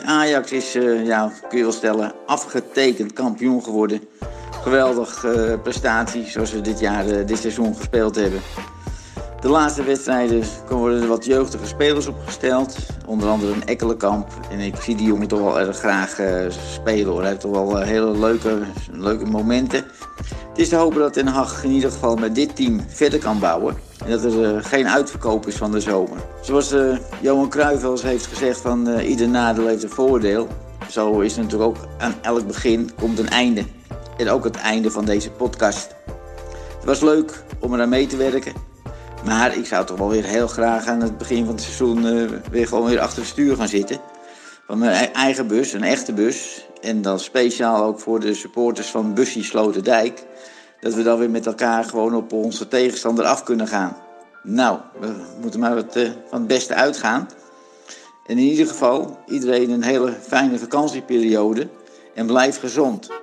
Ajax is, kun je wel stellen, afgetekend kampioen geworden. Geweldige prestatie zoals we dit seizoen gespeeld hebben. De laatste wedstrijden worden er wat jeugdige spelers opgesteld. Onder andere een Ekkelenkamp. En ik zie die jongen toch wel erg graag spelen hoor. Hij heeft toch wel hele leuke momenten. Het is te hopen dat Den Haag in ieder geval met dit team verder kan bouwen. En dat er geen uitverkoop is van de zomer. Zoals Johan Cruijff wel eens heeft gezegd van ieder nadeel heeft een voordeel. Zo is het natuurlijk ook aan elk begin komt een einde. En ook het einde van deze podcast. Het was leuk om eraan mee te werken. Maar ik zou toch wel weer heel graag aan het begin van het seizoen weer gewoon weer achter het stuur gaan zitten. Van mijn eigen bus, een echte bus. En dan speciaal ook voor de supporters van Bussie Sloterdijk. Dat we dan weer met elkaar gewoon op onze tegenstander af kunnen gaan. Nou, we moeten maar van het beste uitgaan. En in ieder geval, iedereen een hele fijne vakantieperiode. En blijf gezond.